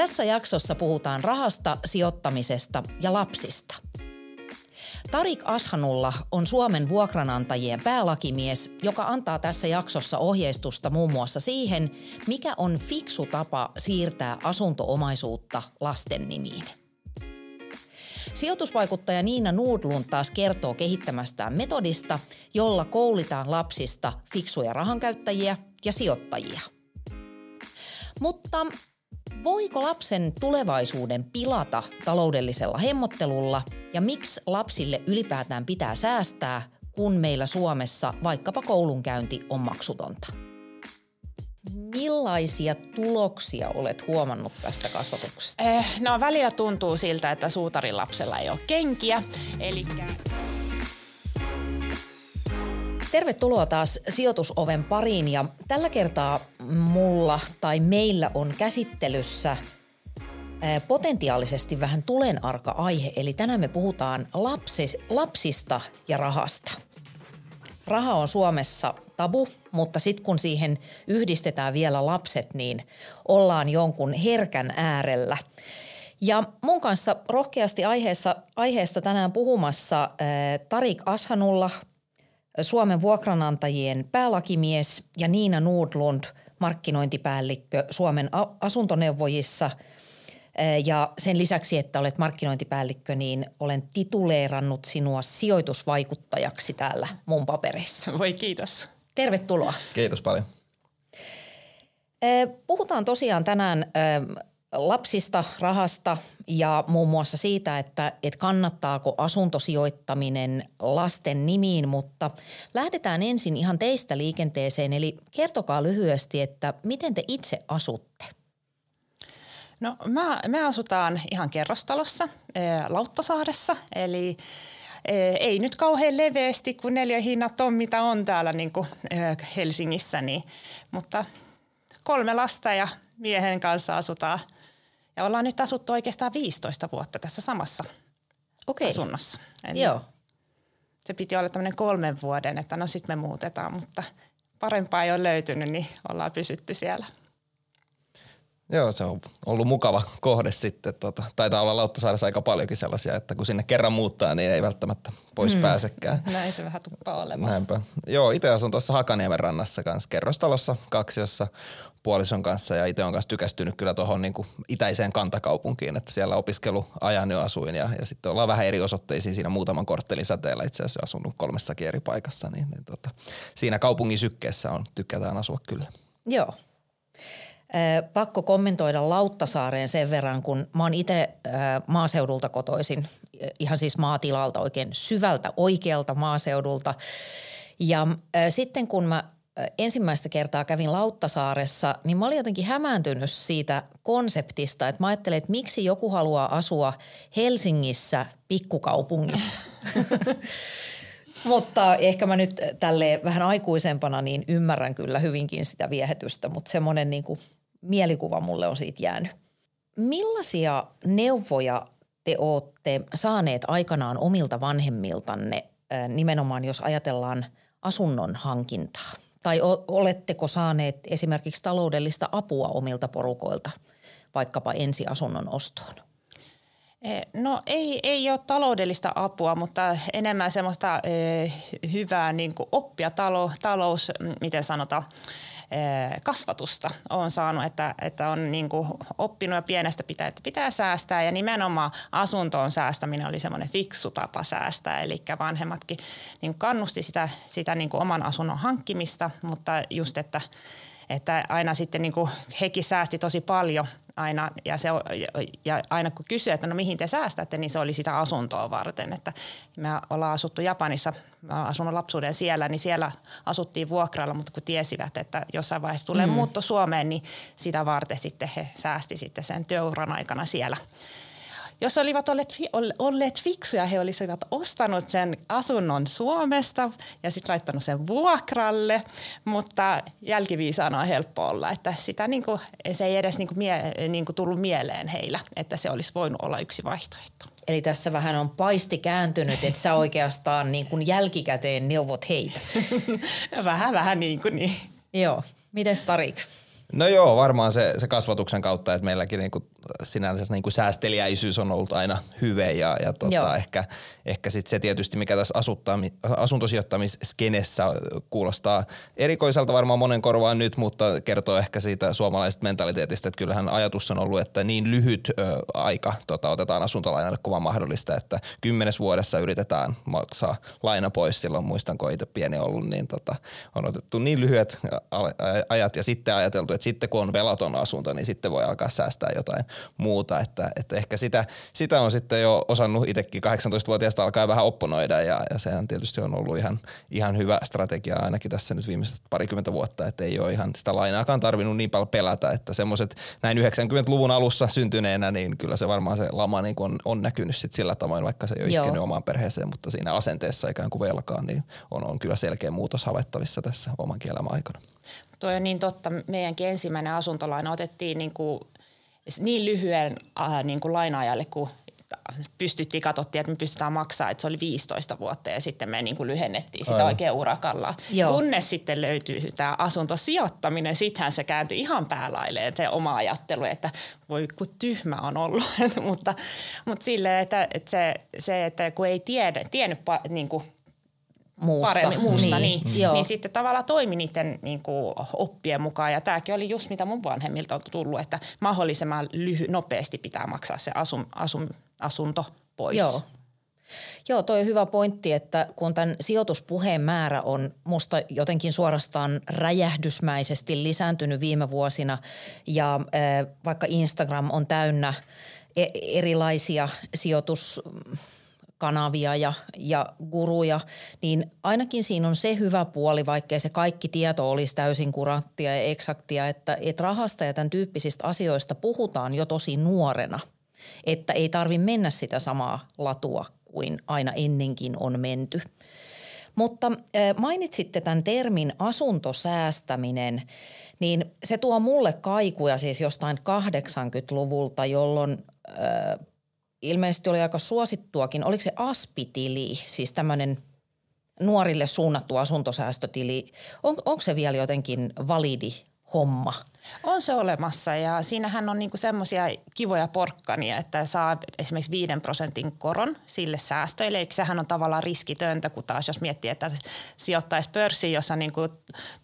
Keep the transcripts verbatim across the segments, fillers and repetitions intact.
Tässä jaksossa puhutaan rahasta, sijoittamisesta ja lapsista. Tarik Ashanulla on Suomen vuokranantajien päälakimies, joka antaa tässä jaksossa ohjeistusta muun muassa siihen, mikä on fiksu tapa siirtää asuntoomaisuutta lasten nimiin. Sijoitusvaikuttaja Niina Nordlund taas kertoo kehittämästään metodista, jolla koulitaan lapsista fiksuja rahankäyttäjiä ja sijoittajia. Mutta voiko lapsen tulevaisuuden pilata taloudellisella hemmottelulla ja miksi lapsille ylipäätään pitää säästää, kun meillä Suomessa vaikkapa koulunkäynti on maksutonta? Millaisia tuloksia olet huomannut tästä kasvatuksesta? Eh, no välillä tuntuu siltä, että suutarin lapsella ei ole kenkiä. Elikkä... Tervetuloa taas Sijoitusoven pariin ja tällä kertaa mulla tai meillä on käsittelyssä potentiaalisesti vähän tulenarka aihe. Eli tänään me puhutaan lapsis, lapsista ja rahasta. Raha on Suomessa tabu, mutta sitten kun siihen yhdistetään vielä lapset, niin ollaan jonkun herkän äärellä. Ja mun kanssa rohkeasti aiheessa, aiheesta tänään puhumassa äh, Tarik Ashanulla, Suomen vuokranantajien päälakimies, ja Niina Nordlund, markkinointipäällikkö Suomen asuntoneuvojissa. Ja sen lisäksi, että olet markkinointipäällikkö, niin olen tituleerannut sinua sijoitusvaikuttajaksi täällä mun paperissa. Voi kiitos. Tervetuloa. Kiitos paljon. Puhutaan tosiaan tänään lapsista, rahasta ja muun muassa siitä, että, että kannattaako asuntosijoittaminen lasten nimiin, mutta lähdetään ensin ihan teistä liikenteeseen. Eli kertokaa lyhyesti, että miten te itse asutte? No mä, me asutaan ihan kerrostalossa Lauttasaaressa, eli ei nyt kauhean leveästi, kun neliöhinnat on mitä on täällä niin kuin Helsingissä, niin, mutta kolme lasta ja miehen kanssa asutaan. Ja ollaan nyt asuttu oikeastaan viisitoista vuotta tässä samassa Okei. asunnossa. Eli Joo. Se piti olla tämmöinen kolmen vuoden, että no sit me muutetaan, mutta parempaa ei ole löytynyt, niin ollaan pysytty siellä. Joo, se on ollut mukava kohde sitten. Tota, taitaa olla Lauttasaaressa aika paljonkin sellaisia, että kun sinne kerran muuttaa, niin ei välttämättä pois mm. pääsekään. Näin se vähän tuppaa olemaan. Näinpä. Joo, itse asun tuossa Hakaniemen rannassa kanssa kerrostalossa kaksiossa puolison kanssa, ja itse on kanssa tykästynyt kyllä tuohon niin kuin itäiseen kantakaupunkiin, että siellä opiskeluajan jo asuin ja, ja sitten ollaan vähän eri osoitteisiin siinä muutaman korttelin säteellä itse asiassa asunut kolmessakin eri paikassa, niin, niin tota, siinä kaupungin sykkeessä on, tykätään asua kyllä. Joo. Pakko kommentoida Lauttasaareen sen verran, kun mä oon itse maaseudulta kotoisin, ihan siis maatilalta oikein syvältä oikealta maaseudulta. Ja sitten kun mä ensimmäistä kertaa kävin Lauttasaaressa, niin mä olin jotenkin hämääntynyt siitä konseptista, että mä ajattelin, että miksi joku haluaa asua Helsingissä pikkukaupungissa. Mutta ehkä mä nyt tälleen vähän aikuisempana niin ymmärrän kyllä hyvinkin sitä viehätystä, mutta semmoinen niin kuin mielikuva mulle on siitä jäänyt. Millaisia neuvoja te ootte saaneet aikanaan omilta vanhemmiltanne, nimenomaan jos ajatellaan asunnon hankintaa? Tai oletteko saaneet esimerkiksi taloudellista apua omilta porukoilta vaikkapa ensiasunnon ostoon? No ei, ei ole taloudellista apua, mutta enemmän semmoista eh, hyvää niin kuin oppia talo, talous, miten sanotaan, eh, kasvatusta on saanut, että, että on niin kuin oppinut ja pienestä pitää, että pitää säästää, ja nimenomaan asuntoon säästäminen oli semmoinen fiksu tapa säästää, eli vanhemmatkin niin kannusti sitä, sitä niin kuin oman asunnon hankkimista, mutta just, että Että aina sitten niin kuin hekin säästi tosi paljon aina, ja, se, ja aina kun kysyi, että no mihin te säästätte, niin se oli sitä asuntoa varten. Että me ollaan asuttu Japanissa, mä olen asunut lapsuuden siellä, niin siellä asuttiin vuokralla, mutta kun tiesivät, että jossain vaiheessa tulee mm. muutto Suomeen, niin sitä varten sitten he säästi sitten sen työuran aikana siellä. Jos olivat olleet, olleet fiksuja, he olisivat ostanut sen asunnon Suomesta ja sitten laittanut sen vuokralle, mutta jälkiviisaana on helppo olla, että sitä niinku, se ei edes niinku mie- niinku tullut mieleen heillä, että se olisi voinut olla yksi vaihtoehto. Eli tässä vähän on paisti kääntynyt, että sä oikeastaan niinku jälkikäteen neuvot heitä. vähän, vähän niin kuin niin. Joo. Mites Tarik? No joo, varmaan se, se kasvatuksen kautta, että meilläkin niinku, sinänsä niinku säästeliäisyys on ollut aina hyve ja, ja tota, ehkä, ehkä sit se tietysti, mikä tässä asuntosijoittamiskennessä kuulostaa erikoiselta varmaan monen korvaan nyt, mutta kertoo ehkä siitä suomalaisesta mentaliteetista, että kyllähän ajatus on ollut, että niin lyhyt ö, aika tota, otetaan asuntolainalle kuin vaan mahdollista, että kymmenes vuodessa yritetään maksaa laina pois, silloin muistanko itse pieni ollut, niin tota, on otettu niin lyhyet ajat ja sitten ajateltu, että sitten kun on velaton asunto, niin sitten voi alkaa säästää jotain muuta. Että, että ehkä sitä, sitä on sitten jo osannut itsekin kahdeksantoistavuotiaasta alkaa vähän opponoida ja, ja sehän tietysti on ollut ihan, ihan hyvä strategia ainakin tässä nyt viimeiset parikymmentä vuotta, että ei ole ihan sitä lainaakaan tarvinnut niin paljon pelätä, että semmoiset näin yhdeksänkymmentäluvun alussa syntyneenä, niin kyllä se varmaan se lama niin on, on näkynyt sit sillä tavoin, vaikka se ei ole iskenyt omaan perheeseen, mutta siinä asenteessa ikään kuin velkaan, niin on, on kyllä selkeä muutos havaittavissa tässä omankin elämän aikana. Tuo on niin totta. Meidänkin ensimmäinen asuntolaina otettiin niin, kuin, niin lyhyen äh, niin kuin laina-ajalle, kun pystyttiin, katsottiin, että me pystytään maksamaan, että se oli viisitoista vuotta ja sitten me niin kuin lyhennettiin sitä oikein urakalla. Joo. Kunnes sitten löytyy tämä asuntosijoittaminen, sittenhän se kääntyi ihan päälailleen se oma ajattelu, että voi kun tyhmä on ollut, mutta, mutta silleen, että, että se, se, että kun ei tiedä, tiennyt niin kuin muusta, paremmin, muusta niin, niin, niin, niin sitten tavallaan toimi niiden niin kuin oppien mukaan. Ja tämäkin oli just mitä mun vanhemmilta on tullut, että mahdollisimman lyhy- nopeasti pitää maksaa se asun, asun, asunto pois. Joo. Joo, toi on hyvä pointti, että kun tämän sijoituspuheen määrä on musta jotenkin suorastaan räjähdysmäisesti lisääntynyt viime vuosina ja äh, vaikka Instagram on täynnä e- erilaisia sijoitus kanavia ja, ja guruja, niin ainakin siinä on se hyvä puoli, vaikkei se kaikki tieto olisi täysin kuranttia ja eksaktia, että, että rahasta ja tämän tyyppisistä asioista puhutaan jo tosi nuorena, että ei tarvitse mennä sitä samaa latua kuin aina ennenkin on menty. Mutta mainitsitte tämän termin asuntosäästäminen, niin se tuo mulle kaikuja siis jostain kahdeksankymmentäluvulta, jolloin äh, – ilmeisesti oli aika suosittuakin. Oliko se aspitili, siis tämmöinen nuorille suunnattu asuntosäästötili, on, onko se vielä jotenkin validi homma? On se olemassa ja siinähän on niinku semmoisia kivoja porkkania, että saa esimerkiksi viiden prosentin koron sille säästöille. Eli sehän on tavallaan riskitöntä, kun taas jos miettii, että sijoittaisi pörssiin, jossa niinku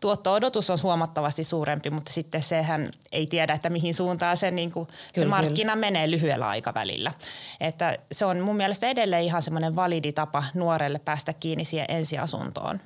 tuotto-odotus on huomattavasti suurempi, mutta sitten sehän ei tiedä, että mihin suuntaan se, niinku, se markkina menee lyhyellä aikavälillä. Että se on mun mielestä edelleen ihan semmoinen validi tapa nuorelle päästä kiinni siihen ensiasuntoon.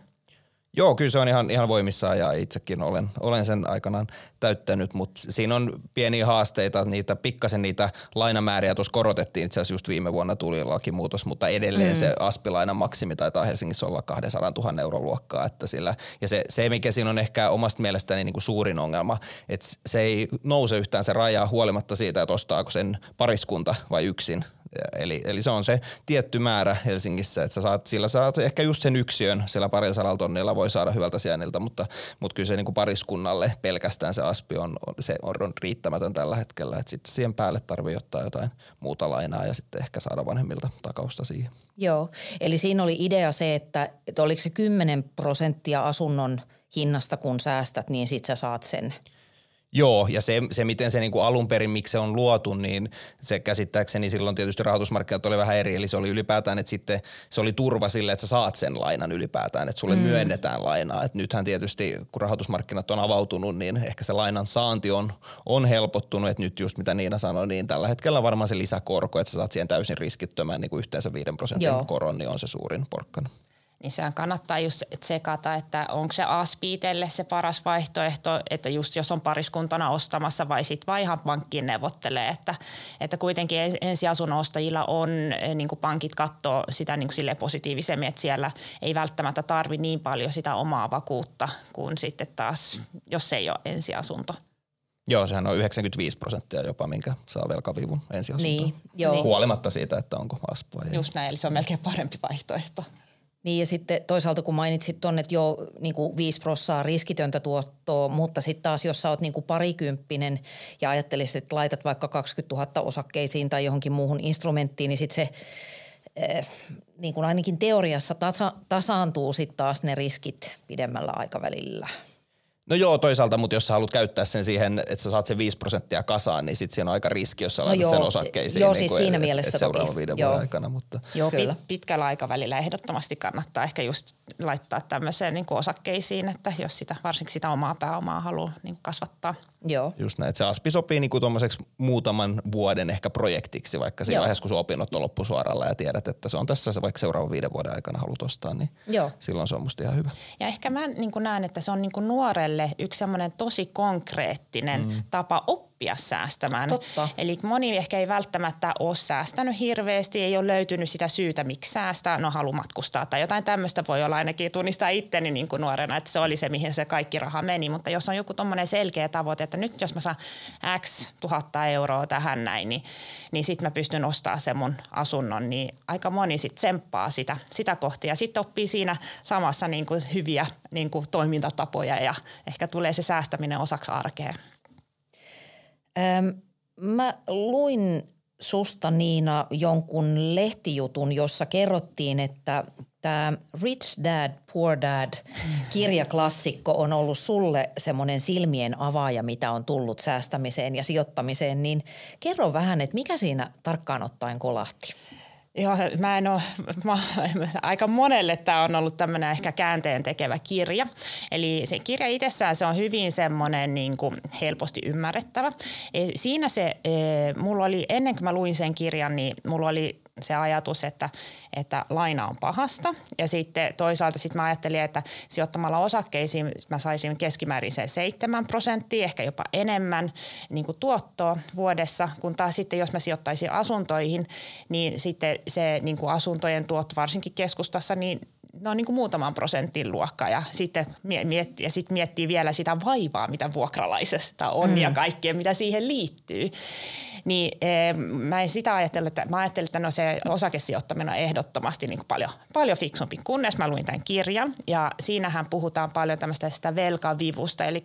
Joo, kyllä se on ihan, ihan voimissaan ja itsekin olen, olen sen aikanaan täyttänyt, mutta siinä on pieniä haasteita, niitä pikkasen niitä lainamääriä tuossa korotettiin, itse asiassa just viime vuonna tuli lakimuutos, mutta edelleen mm. se aspilainan maksimi taitaa Helsingissä olla kaksisataa tuhatta euron luokkaa, että sillä, ja se, se mikä siinä on ehkä omasta mielestäni niin kuin suurin ongelma, että se ei nouse yhtään se raja huolimatta siitä, että ostaako sen pariskunta vai yksin. Eli, eli se on se tietty määrä Helsingissä, että sä saat, sillä saat ehkä just sen yksiön, sillä parilla sadalla tonnilla voi saada hyvältä sijainnilta, mutta, mutta kyllä se niin kuin pariskunnalle pelkästään se aspi on, se on riittämätön tällä hetkellä, että sitten siihen päälle tarvii ottaa jotain muuta lainaa ja sitten ehkä saada vanhemmilta takausta siihen. Joo, eli siinä oli idea se, että, että oliko se kymmenen prosenttia asunnon hinnasta kun säästät, niin sit sä saat sen. Joo, ja se, se miten se niin kuin alun perin, miksi se on luotu, niin se käsittääkseni silloin tietysti rahoitusmarkkinat oli vähän eri, eli se oli ylipäätään, että sitten se oli turva sille, että sä saat sen lainan ylipäätään, että sulle mm. myönnetään lainaa. Et nythän tietysti, kun rahoitusmarkkinat on avautunut, niin ehkä se lainan saanti on, on helpottunut, että nyt just mitä Niina sanoi, niin tällä hetkellä varmaan se lisäkorko, että sä saat siihen täysin riskittömän niin kuin yhteensä viiden prosentin Joo. koron, niin on se suurin porkkana. Niin sehän kannattaa just tsekata, että onko se aspi itselle se paras vaihtoehto, että just jos on pariskuntana ostamassa vai sitten vaan ihan pankkiin neuvottelee. Että, että kuitenkin ensiasunnon ostajilla on, niin kuin pankit katsoo sitä niin kuin silleen positiivisemmin, että siellä ei välttämättä tarvi niin paljon sitä omaa vakuutta kuin sitten taas, jos se ei ole ensiasunto. Joo, sehän on yhdeksänkymmentäviisi prosenttia jopa, minkä saa velkavivun ensiasuntoon. Niin, joo. Huolimatta siitä, että onko aspua. Just näin, eli se on melkein parempi vaihtoehto. Niin ja sitten toisaalta kun mainitsit tuonne, että joo niin kuin viisi prossaa riskitöntä tuottoa, mutta sitten taas jos sä oot niin kuin parikymppinen ja ajattelisit, että laitat vaikka kaksikymmentätuhatta osakkeisiin tai johonkin muuhun instrumenttiin, niin sitten se eh, niin kuin ainakin teoriassa tasa, tasaantuu sitten taas ne riskit pidemmällä aikavälillä. No joo, toisaalta, mutta jos sä haluat käyttää sen siihen, että sä saat sen viisi prosenttia kasaan, niin sit siinä on aika riski, jos sä laitat no joo, sen osakkeisiin. Joo, niin siis siinä et, mielessä et seuraavan viiden vuoden aikana. Mutta. Joo, pit, pitkällä aikavälillä ehdottomasti kannattaa ehkä just laittaa tämmöiseen niin kuin osakkeisiin, että jos sitä, varsinkin sitä omaa pääomaa haluaa niin kasvattaa. Joo. Just näin, että se A S P I sopii niin kuin tuommoiseksi muutaman vuoden ehkä projektiksi, vaikka siinä joo. vaiheessa, kun sun opinnot on loppusuoralla ja tiedät, että se on tässä vaikka seuraavan viiden vuoden aikana haluat ostaa, niin joo. silloin se on musta ihan hyvä. Ja ehkä mä niin kuin näen, että se on niin kuin nuorelle yksi semmoinen tosi konkreettinen mm. tapa oppia säästämään. Totta. Eli moni ehkä ei välttämättä ole säästänyt hirveästi, ei ole löytynyt sitä syytä, miksi säästää, no halu matkustaa tai jotain tämmöistä voi olla ainakin tunnistaa itteni niin kuin nuorena, että se oli se, mihin se kaikki raha meni, mutta jos on joku tommoinen selkeä tavoite, että nyt jos mä saan X tuhatta euroa tähän näin, niin, niin sit mä pystyn ostamaan sen mun asunnon, niin aika moni sit tsemppaa sitä, sitä kohti ja sitten oppii siinä samassa niin kuin hyviä niin kuin toimintatapoja ja ehkä tulee se säästäminen osaksi arkea. Öm, mä luin susta, Niina, jonkun lehtijutun, jossa kerrottiin, että tämä Rich Dad, Poor Dad -kirjaklassikko on ollut sulle semmoinen silmien avaaja, mitä on tullut säästämiseen ja sijoittamiseen, niin kerro vähän, että mikä siinä tarkkaan ottaen kolahti? Joo, mä en ole, mä, aika monelle tämä on ollut tämmöinen ehkä käänteen tekevä kirja. Eli se kirja itsessään se on hyvin semmoinen niin kuin helposti ymmärrettävä. Siinä se, mulla oli, ennen kuin mä luin sen kirjan, niin mulla oli se ajatus, että, että laina on pahasta ja sitten toisaalta sit mä ajattelin, että sijoittamalla osakkeisiin mä saisin keskimäärin sen seitsemän prosenttia, ehkä jopa enemmän niin kuin tuottoa vuodessa, kun taas sitten jos mä sijoittaisin asuntoihin, niin sitten se niin kuin asuntojen tuotto varsinkin keskustassa, niin no niin kuin muutaman prosentin luokka ja sitten miettii, ja sit miettii vielä sitä vaivaa, mitä vuokralaisesta on mm. ja kaikkea, mitä siihen liittyy. Niin e, mä en sitä ajatellut, että mä ajattelin, että no se osakesijoittaminen on ehdottomasti niin kuin paljon, paljon fiksumpi, kunnes mä luin tämän kirjan. Ja siinähän puhutaan paljon tämmöistä sitä velkavivusta, eli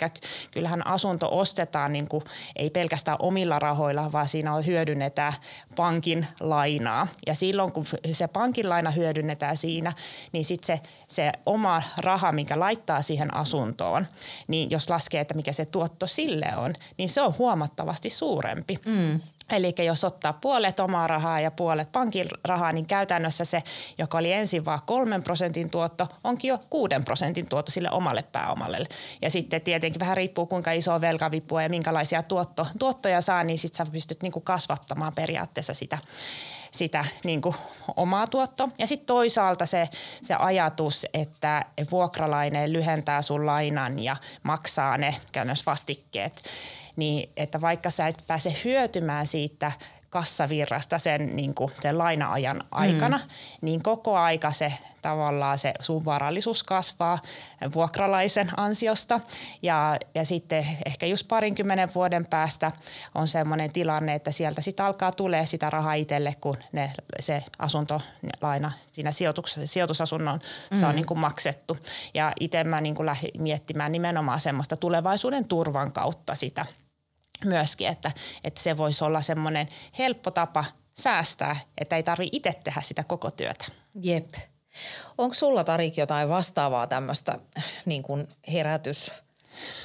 kyllähän asunto ostetaan niin kuin, ei pelkästään omilla rahoilla, vaan siinä on hyödynnetään pankin lainaa. Ja silloin, kun se pankin laina hyödynnetään siinä, niin sitten se, se oma raha, mikä laittaa siihen asuntoon, niin jos laskee, että mikä se tuotto sille on, niin se on huomattavasti suurempi. Mm. Eli jos ottaa puolet omaa rahaa ja puolet pankin rahaa, niin käytännössä se, joka oli ensin vaan kolmen prosentin tuotto, onkin jo kuuden prosentin tuotto sille omalle pääomalle. Ja sitten tietenkin vähän riippuu, kuinka isoa velkavipua ja minkälaisia tuotto, tuottoja saa, niin sitten sä pystyt niinku kasvattamaan periaatteessa sitä, sitä niinku omaa tuottoa. Ja sitten toisaalta se, se ajatus, että vuokralainen lyhentää sun lainan ja maksaa ne käytännössä vastikkeet. Niin, että vaikka sä et pääse hyötymään siitä kassavirrasta sen, niin kuin, sen laina-ajan aikana, mm. niin koko aika se tavallaan se sun varallisuus kasvaa vuokralaisen ansiosta. Ja, ja sitten ehkä just parinkymmenen vuoden päästä on semmoinen tilanne, että sieltä sitten alkaa tulee sitä rahaa itselle, kun ne, se asuntolaina siinä sijoitus, sijoitusasunnon mm. se on niin kuin maksettu. Ja itse mä niin kuin lähdin miettimään nimenomaan semmoista tulevaisuuden turvan kautta sitä myöskin, että, että se voisi olla semmoinen helppo tapa säästää, että ei tarvitse itse tehdä sitä koko työtä. Jep. Onko sulla, Tarik, jotain vastaavaa tämmöistä niin kuin herätys,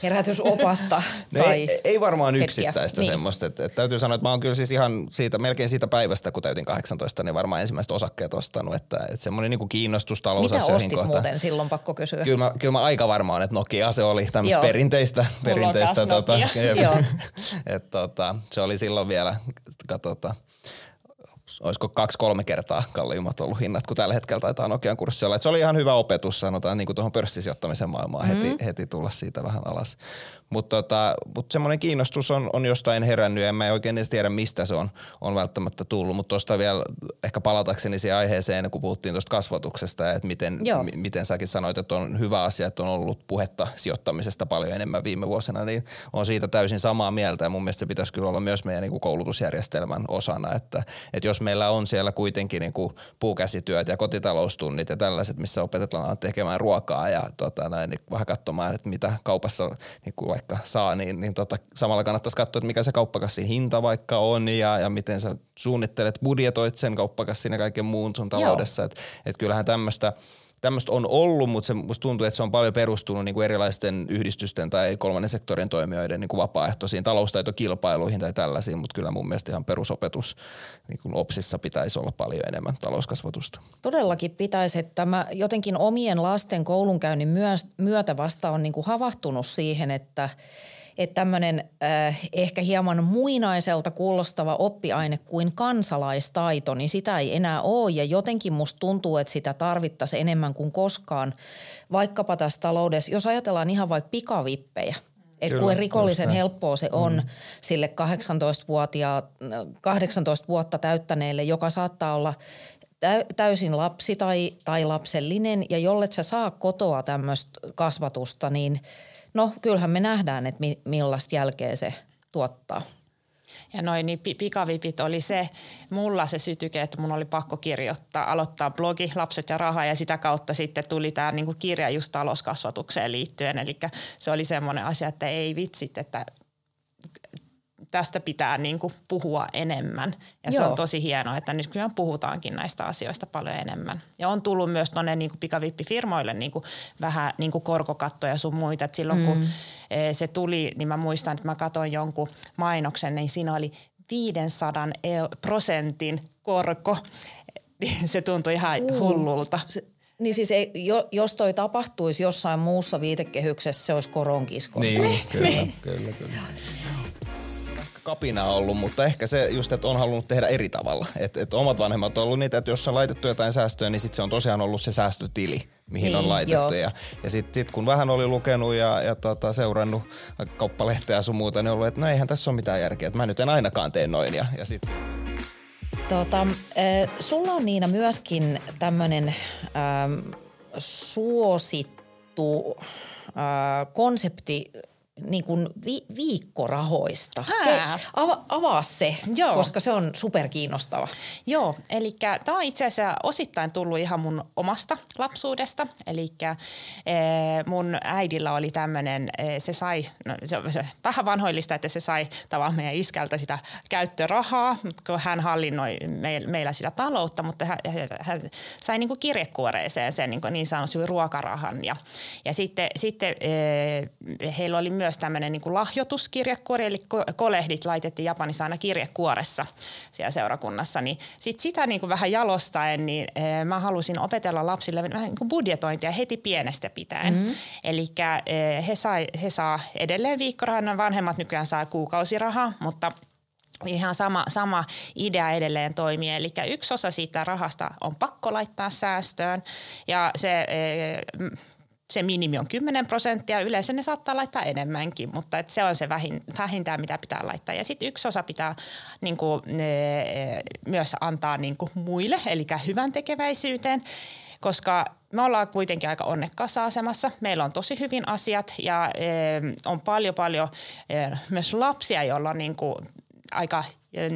herätysopasta? No tai ei, ei varmaan hetkiä. Yksittäistä niin. Semmoista. Että, että täytyy sanoa, että mä oon kyllä siis ihan siitä, melkein siitä päivästä, kun täytin kahdeksantoista, niin varmaan ensimmäiset osakkeet ostanut. Että, että semmoinen niin kuin kiinnostus talousasioihin kohtaan. Mitä ostit muuten silloin, pakko kysyä? Kyllä mä, kyllä mä aika varmaan, että Nokia se oli tämän joo. perinteistä. perinteistä tota, et, tota, se oli silloin vielä, katsotaan. Olisiko kaksi-kolme kertaa kalliimmat ollut hinnat, kun tällä hetkellä taitaa Nokian kurssi olla. Et se oli ihan hyvä opetus, sanotaan, niin kuin tuohon pörssisijoittamisen maailmaan mm. heti, heti tulla siitä vähän alas. Mutta tota, mut semmoinen kiinnostus on, on jostain herännyt, ja mä en oikein edes tiedä, mistä se on, on välttämättä tullut. Mutta tuosta vielä ehkä palatakseni siihen aiheeseen, kun puhuttiin tuosta kasvatuksesta, että miten, m- miten säkin sanoit, että on hyvä asia, että on ollut puhetta sijoittamisesta paljon enemmän viime vuosina, niin on siitä täysin samaa mieltä. Ja mun mielestä se pitäisi kyllä olla myös meidän niin kuin koulutusjärjestelmän osana, että, että jos meillä on siellä kuitenkin niin kuin puukäsityöt ja kotitaloustunnit ja tällaiset, missä opetetaan tekemään ruokaa ja tota, näin, niin vähän katsomaan, että mitä kaupassa niin kuin vaikka saa, niin, niin tota, samalla kannattaisi katsoa, että mikä se kauppakassin hinta vaikka on ja, ja miten sä suunnittelet, budjetoit sen kauppakassin ja kaiken muun sun taloudessa. Että et kyllähän tämmöistä Tämmöistä on ollut, mutta se, musta tuntuu, että se on paljon perustunut niin kuin erilaisten yhdistysten tai kolmannen sektorin toimijoiden niin kuin vapaaehtoisiin taloustaitokilpailuihin tai tällaisiin, mutta kyllä mun mielestä ihan perusopetus niin kuin OPSissa pitäisi olla paljon enemmän talouskasvatusta. Todellakin pitäisi, että mä jotenkin omien lasten koulunkäynnin myötä vasta on niin kuin havahtunut siihen, että että tämmöinen äh, ehkä hieman muinaiselta kuulostava oppiaine kuin kansalaistaito, niin sitä ei enää ole. Ja jotenkin musta tuntuu, että sitä tarvittaisiin enemmän kuin koskaan, vaikkapa tässä taloudessa. Jos ajatellaan ihan vaikka pikavippejä, että kuin rikollisen kyllä helppoa se on mm. sille kahdeksantoista vuotta täyttäneelle, joka saattaa olla täysin lapsi tai, tai lapsellinen. Ja jollet sä saa kotoa tämmöistä kasvatusta, niin no kyllähän me nähdään, että mi- millaista jälkeä se tuottaa. Ja noin niin pikavipit oli se, mulla se sytyke, että mun oli pakko kirjoittaa, aloittaa blogi Lapset ja raha ja sitä kautta sitten tuli tää niinku kirja just talouskasvatukseen liittyen. Eli se oli semmoinen asia, että ei vitsit, että tästä pitää niinku puhua enemmän. Ja Joo. se on tosi hienoa, että nyt kyllä puhutaankin näistä asioista paljon enemmän. Ja on tullut myös tuonne niinku pikavippifirmoille niinku vähän niinku korkokattoja sun muita. Et silloin mm. kun se tuli, niin mä muistan, että mä katsoin jonkun mainoksen, niin siinä oli viisisataa prosentin korko. Se tuntui ihan mm. hullulta. Niin siis ei, jos toi tapahtuisi jossain muussa viitekehyksessä, se olisi koronkisko. Niin, kyllä, kyllä, kyllä. Kapina on ollut, mutta ehkä se just, että on halunnut tehdä eri tavalla. Että et omat vanhemmat on ollut niitä, että jos on laitettu jotain säästöä, niin sitten se on tosiaan ollut se säästötili, mihin niin, on laitettu. Joo. Ja, ja sitten sit kun vähän oli lukenut ja, ja tota, seurannut Kauppalehteä ja sun muuta, niin on ollut, että no eihän tässä ole mitään järkeä, että mä nyt en ainakaan tee noin. Ja, ja sit. Tota, äh, sulla on Niina myöskin tämmöinen äh, suosittu äh, konsepti, niin kuin vi- viikkorahoista. Ke- ava- avaa se, Joo. koska se on superkiinnostava. Joo, eli tämä on itse asiassa osittain tullut ihan mun omasta lapsuudesta. Eli e, mun äidillä oli tämmöinen, e, se sai, no, se, se, vähän vanhoillista, että se sai tavallaan meidän iskältä sitä käyttörahaa, kun hän hallinnoi meil, meillä sitä taloutta, mutta hän, hän sai niin kuin kirjekuoreeseen sen niin, niin sanotusti ruokarahan. Ja, ja sitten, sitten e, heillä oli myös tämmöinen niin kuin lahjoituskirjekuori, eli kolehdit laitettiin Japanissa aina kirjekuoressa siellä seurakunnassa. Niin sit sitä niin kuin vähän jalostaen, niin e, mä halusin opetella lapsille vähän niin kuin budjetointia heti pienestä pitäen. Mm-hmm. Eli e, he, he saa edelleen viikkorahaa, vanhemmat nykyään saa kuukausirahaa, mutta ihan sama, sama idea edelleen toimii. Eli yksi osa siitä rahasta on pakko laittaa säästöön ja se e, – se minimi on kymmenen prosenttia, yleensä ne saattaa laittaa enemmänkin, mutta et se on se vähintään, mitä pitää laittaa. Ja sitten yksi osa pitää niinku, e, myös antaa niinku, muille, eli hyvän tekeväisyyteen, koska me ollaan kuitenkin aika onnekkaassa asemassa. Meillä on tosi hyvin asiat ja e, on paljon, paljon e, myös lapsia, joilla on niinku, aika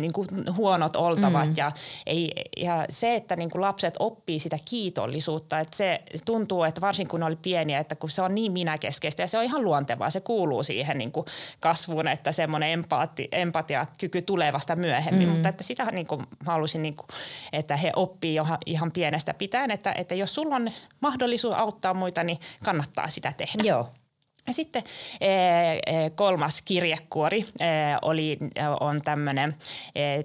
niin kuin huonot oltavat mm. ja, ei, ja se, että niin kuin lapset oppii sitä kiitollisuutta, että se tuntuu, että varsinkin kun ne oli pieniä, että kun se on niin minäkeskeistä ja se on ihan luontevaa, se kuuluu siihen niin kuin kasvuun, että semmoinen empaati, empatiakyky tulee vasta myöhemmin, mm. mutta että sitä niin kuin halusin, niin kuin, että he oppii ihan pienestä pitäen, että, että jos sulla on mahdollisuus auttaa muita, niin kannattaa sitä tehdä. Joo. Ja sitten kolmas kirjekuori oli, on tämmöinen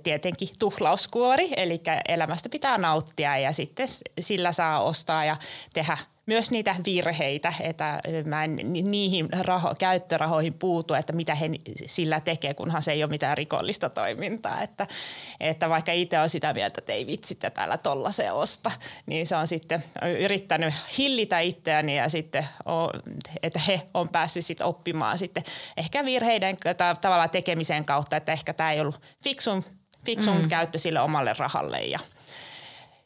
tietenkin tuhlauskuori, eli elämästä pitää nauttia ja sitten sillä saa ostaa ja tehdä myös niitä virheitä, että mä en niihin raho, käyttörahoihin puutu, että mitä he sillä tekee, kunhan se ei ole mitään rikollista toimintaa. Että, että vaikka itse on sitä mieltä, että ei vitsi, että täällä tolla se osta, niin se on sitten yrittänyt hillitä itseäni ja sitten, on, että he on päässyt sitten oppimaan sitten ehkä virheiden tavallaan tekemisen kautta, että ehkä tämä ei ollut fiksun, fiksun mm. käyttö sille omalle rahalle ja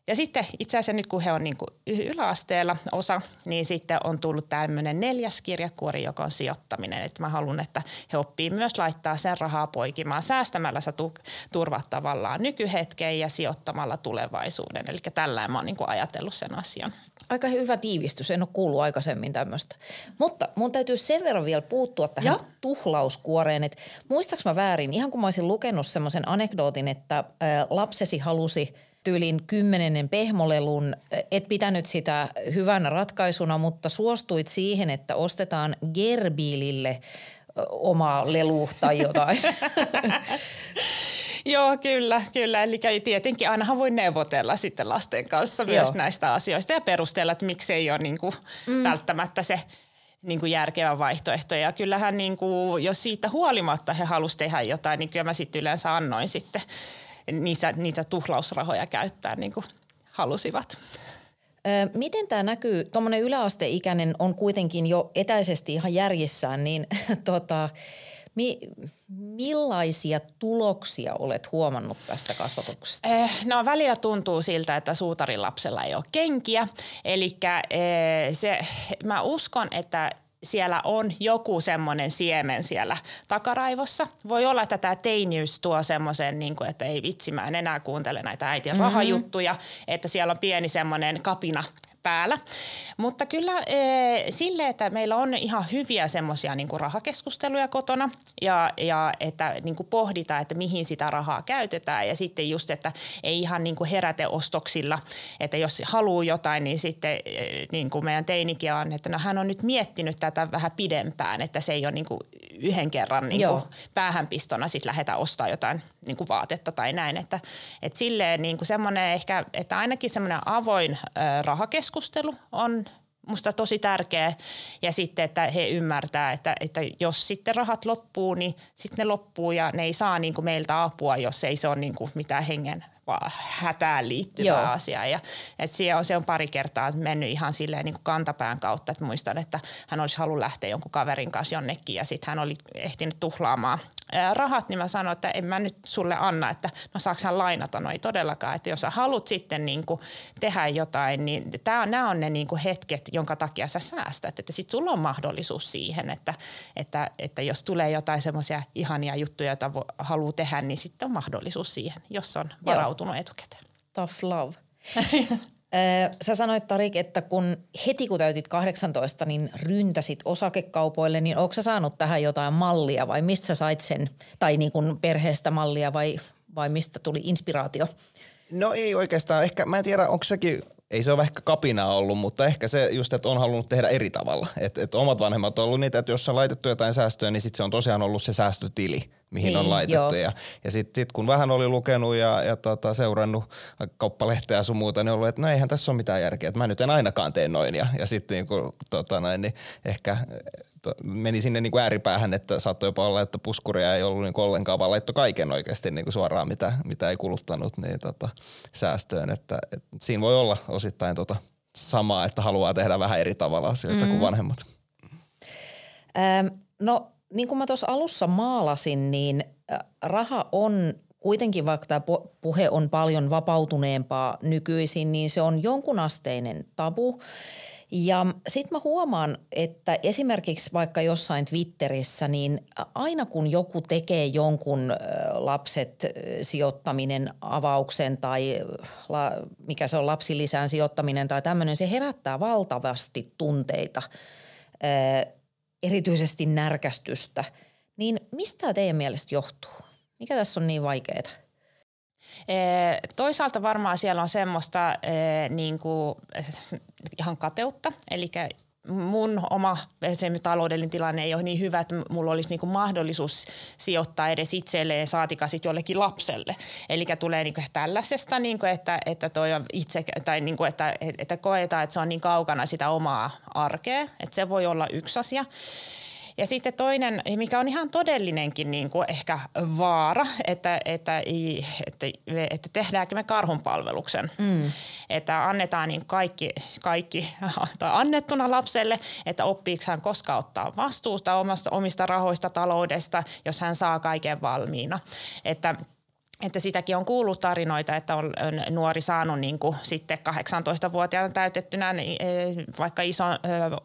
Ja sitten itse asiassa nyt kun he on niin kuin yläasteella osa, niin sitten on tullut tämmöinen neljäs kirjakuori, joka on sijoittaminen. Että mä haluan, että he oppii myös laittaa sen rahaa poikimaan. Säästämällä sä turvat tavallaan nykyhetken ja sijoittamalla tulevaisuuden. Eli tällään mä oon niin kuin ajatellut sen asian. Aika hyvä tiivistys. En ole kuullut aikaisemmin tämmöistä. Mutta mun täytyy sen verran vielä puuttua tähän ja tuhlauskuoreen. Että muistaaks mä väärin, ihan kun mä olisin lukenut semmoisen anekdootin, että ää, lapsesi halusi – tyylin kymmenennen pehmolelun, et pitänyt sitä hyvänä ratkaisuna, mutta suostuit siihen, että ostetaan Gerbilille oma lelu tai jotain. Joo, kyllä, kyllä. Eli tietenkin ainahan voi neuvotella sitten lasten kanssa myös Joo. näistä asioista ja perustella, että miksei ole niin kuin mm. välttämättä se niin kuin järkevä vaihtoehto. Ja kyllähän niin kuin, jos siitä huolimatta he halusivat tehdä jotain, niin kyllä mä sitten yleensä annoin sitten niitä, niitä tuhlausrahoja käyttää niin kuin halusivat. Miten tämä näkyy? Tuommoinen yläasteikäinen on kuitenkin jo etäisesti ihan järjissään, niin tota, mi, millaisia tuloksia olet huomannut tästä kasvatuksesta? No välillä tuntuu siltä, että suutarin lapsella ei ole kenkiä. Eli mä uskon, että siellä on joku semmoinen siemen siellä takaraivossa. Voi olla, että tämä teiniys tuo semmoisen, niin kuin, että ei vitsi, mä en enää kuuntele näitä äitien mm-hmm. rahajuttuja, että siellä on pieni semmoinen kapina päällä. Mutta kyllä e, sille, että meillä on ihan hyviä semmoisia niin kuin rahakeskusteluja kotona ja, ja että niin kuin pohditaan, että mihin sitä rahaa käytetään ja sitten just, että ei ihan niin kuin heräteostoksilla, että jos haluaa jotain, niin sitten niin kuin meidän teinikin on, että no hän on nyt miettinyt tätä vähän pidempään, että se ei ole niin kuin yhden kerran niin kuin päähänpistona sitten lähdetään ostamaan jotain niin kuin vaatetta tai näin, että, että silleen niin kuin semmoinen ehkä, että ainakin semmoinen avoin äh, rahakeskustelu Keskustelu on musta tosi tärkeä ja sitten, että he ymmärtää, että, että jos sitten rahat loppuu, niin sitten ne loppuu ja ne ei saa niin kuin meiltä apua, jos ei se ole niin kuin mitään hengen vaan hätään liittyvää Joo. asiaa. Ja, että se, on, se on pari kertaa mennyt ihan silleen niin kuin kantapään kautta, että muistan, että hän olisi halunnut lähteä jonkun kaverin kanssa jonnekin ja sitten hän oli ehtinyt tuhlaamaan rahat, niin mä sanoin, että en mä nyt sulle anna, että no saaks hän lainata, no ei todellakaan, että jos sä haluat sitten niin kuin tehdä jotain, niin tää, nämä on ne niin kuin hetket, jonka takia sä säästät, että sit sulla on mahdollisuus siihen, että, että, että jos tulee jotain semmoisia ihania juttuja, joita haluaa tehdä, niin sitten on mahdollisuus siihen, jos on varautunut Joo. etukäteen. Tough love. Sä sanoit, Tarik, että kun heti kun täytit kahdeksantoista, niin ryntäsit osakekaupoille, niin ootko sä saanut tähän jotain mallia vai mistä sä sait sen? Tai niin kuin perheestä mallia vai, vai mistä tuli inspiraatio? No ei oikeastaan. Ehkä, mä en tiedä, onko sekin, ei se ole ehkä kapinaa ollut, mutta ehkä se just, että on halunnut tehdä eri tavalla. Että et omat vanhemmat on ollut niitä, että jos on laitettu jotain säästöä, niin sitten se on tosiaan ollut se säästötili, mihin niin, on laitettu. Joo. Ja, ja sitten sit kun vähän oli lukenut ja, ja tota, seurannut Kauppalehteä ja sun muuta, niin on ollut, että no eihän tässä ole mitään järkeä, että mä nyt en ainakaan tee noin. Ja, ja sitten niin tota, niin ehkä to, meni sinne niin kuin ääripäähän, että saattoi jopa olla, että puskuria ei ollut niin kuin ollenkaan, vaan laittoi kaiken oikeasti niin kuin suoraan, mitä, mitä ei kuluttanut niin, tota, säästöön. Että, et, siinä voi olla osittain tota samaa, että haluaa tehdä vähän eri tavalla asioita mm. kuin vanhemmat. Ähm, no... Niin kuin mä tuossa alussa maalasin, niin raha on kuitenkin, vaikka tämä puhe on paljon vapautuneempaa nykyisin, niin se on jonkunasteinen tabu. Ja sit mä huomaan, että esimerkiksi vaikka jossain Twitterissä, niin aina kun joku tekee jonkun lapset sijoittaminen avauksen tai la, mikä se on lapsilisään sijoittaminen tai tämmöinen, se herättää valtavasti tunteita erityisesti närkästystä, niin mistä teidän mielestä johtuu? Mikä tässä on niin vaikeaa? Ee, toisaalta varmaan siellä on semmoista ee, niinku, ihan kateutta, eli mun oma taloudellinen tilanne ei ole niin hyvä, että mulla olisi niinku mahdollisuus sijoittaa edes itselleen saatika sitten jollekin lapselle. Eli tulee niinku tällaisesta, niinku, että, että, toi on itse, tai niinku, että, että koetaan, että se on niin kaukana sitä omaa arkea, että se voi olla yksi asia. Ja sitten toinen, mikä on ihan todellinenkin niin kuin ehkä vaara, että, että, että, että tehdäänkö me karhunpalveluksen. Mm. Että annetaan niin kaikki, kaikki annettuna lapselle, että oppiiko hän koskaan ottaa vastuuta omasta, omista rahoista, taloudesta, jos hän saa kaiken valmiina. Että Että sitäkin on kuullut tarinoita, että on nuori saanut niin kuin sitten kahdeksantoistavuotiaana täytettynä niin vaikka iso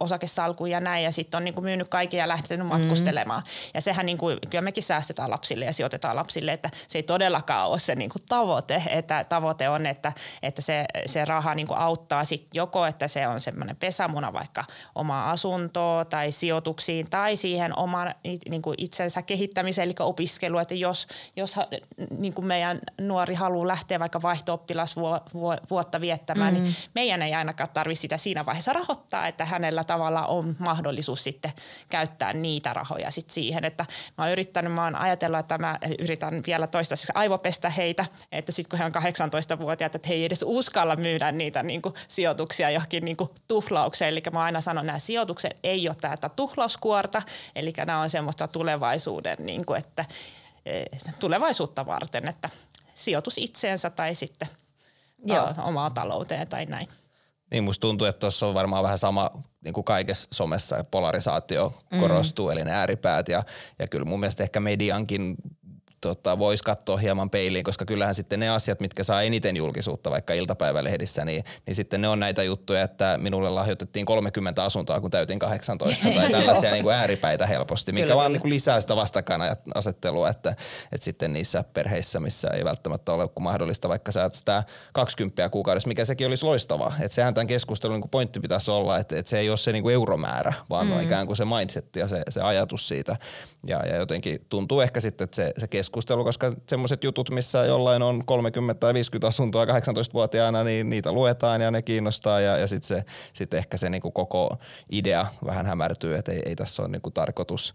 osakesalku ja näin ja sitten on niin kuin myynyt kaiken ja lähtenyt matkustelemaan. Mm-hmm. Ja sehän niin kuin, kyllä mekin säästetään lapsille ja sijoitetaan lapsille, että se ei todellakaan ole se niin kuin tavoite. Että tavoite on, että, että se, se raha niin kuin auttaa sitten joko, että se on semmoinen pesämuna vaikka omaa asuntoa tai sijoituksiin tai siihen oman niin kuin itsensä kehittämiseen eli opiskelua, että jos, jos niin kun meidän nuori haluaa lähteä vaikka vaihto-oppilasvuotta viettämään, mm. niin meidän ei ainakaan tarvitse sitä siinä vaiheessa rahoittaa, että hänellä tavallaan on mahdollisuus sitten käyttää niitä rahoja sitten siihen. Että mä oon yrittänyt, mä oon ajatellut, että mä yritän vielä toistaiseksi aivopestä heitä, että sitten kun he on kahdeksantoistavuotiaat, että he ei edes uskalla myydä niitä niin kuin sijoituksia johonkin niin kuin tuhlaukseen. Eli mä aina sanon, että nämä sijoitukset ei ole tätä tuhlauskuorta, eli nämä on semmoista tulevaisuuden, niin kuin, että tulevaisuutta varten, että sijoitus itseensä tai sitten Joo. omaa talouteen tai näin. Niin, musta tuntuu, että tuossa on varmaan vähän sama niin kuin kaikessa somessa, polarisaatio mm. korostuu, eli ne ääripäät ja, ja kyllä mun mielestä ehkä mediankin tota, voisi katsoa hieman peiliin, koska kyllähän sitten ne asiat, mitkä saa eniten julkisuutta vaikka iltapäivälehdissä, niin, niin sitten ne on näitä juttuja, että minulle lahjoitettiin kolmekymmentä asuntoa, kun täytin kahdeksantoista tai tällaisia niin kuin ääripäitä helposti, mikä kyllä, vaan niin kuin lisää sitä vastakkainasettelua, että, että sitten niissä perheissä, missä ei välttämättä ole mahdollista, vaikka saat sitä kaksikymmentä kuukaudessa, mikä sekin olisi loistavaa. Että sehän tämän keskustelun niin kuin pointti pitäisi olla, että, että se ei ole se niin kuin euromäärä, vaan mm. ikään kuin se mindset ja se, se ajatus siitä ja, ja jotenkin tuntuu ehkä sitten, että se, se keskustelu, koska semmoiset jutut, missä jollain on kolmekymmentä tai viisikymmentä asuntoa kahdeksantoistavuotiaana, niin niitä luetaan ja ne kiinnostaa ja, ja sitten sit ehkä se niinku koko idea vähän hämärtyy, että ei, ei tässä ole niinku tarkoitus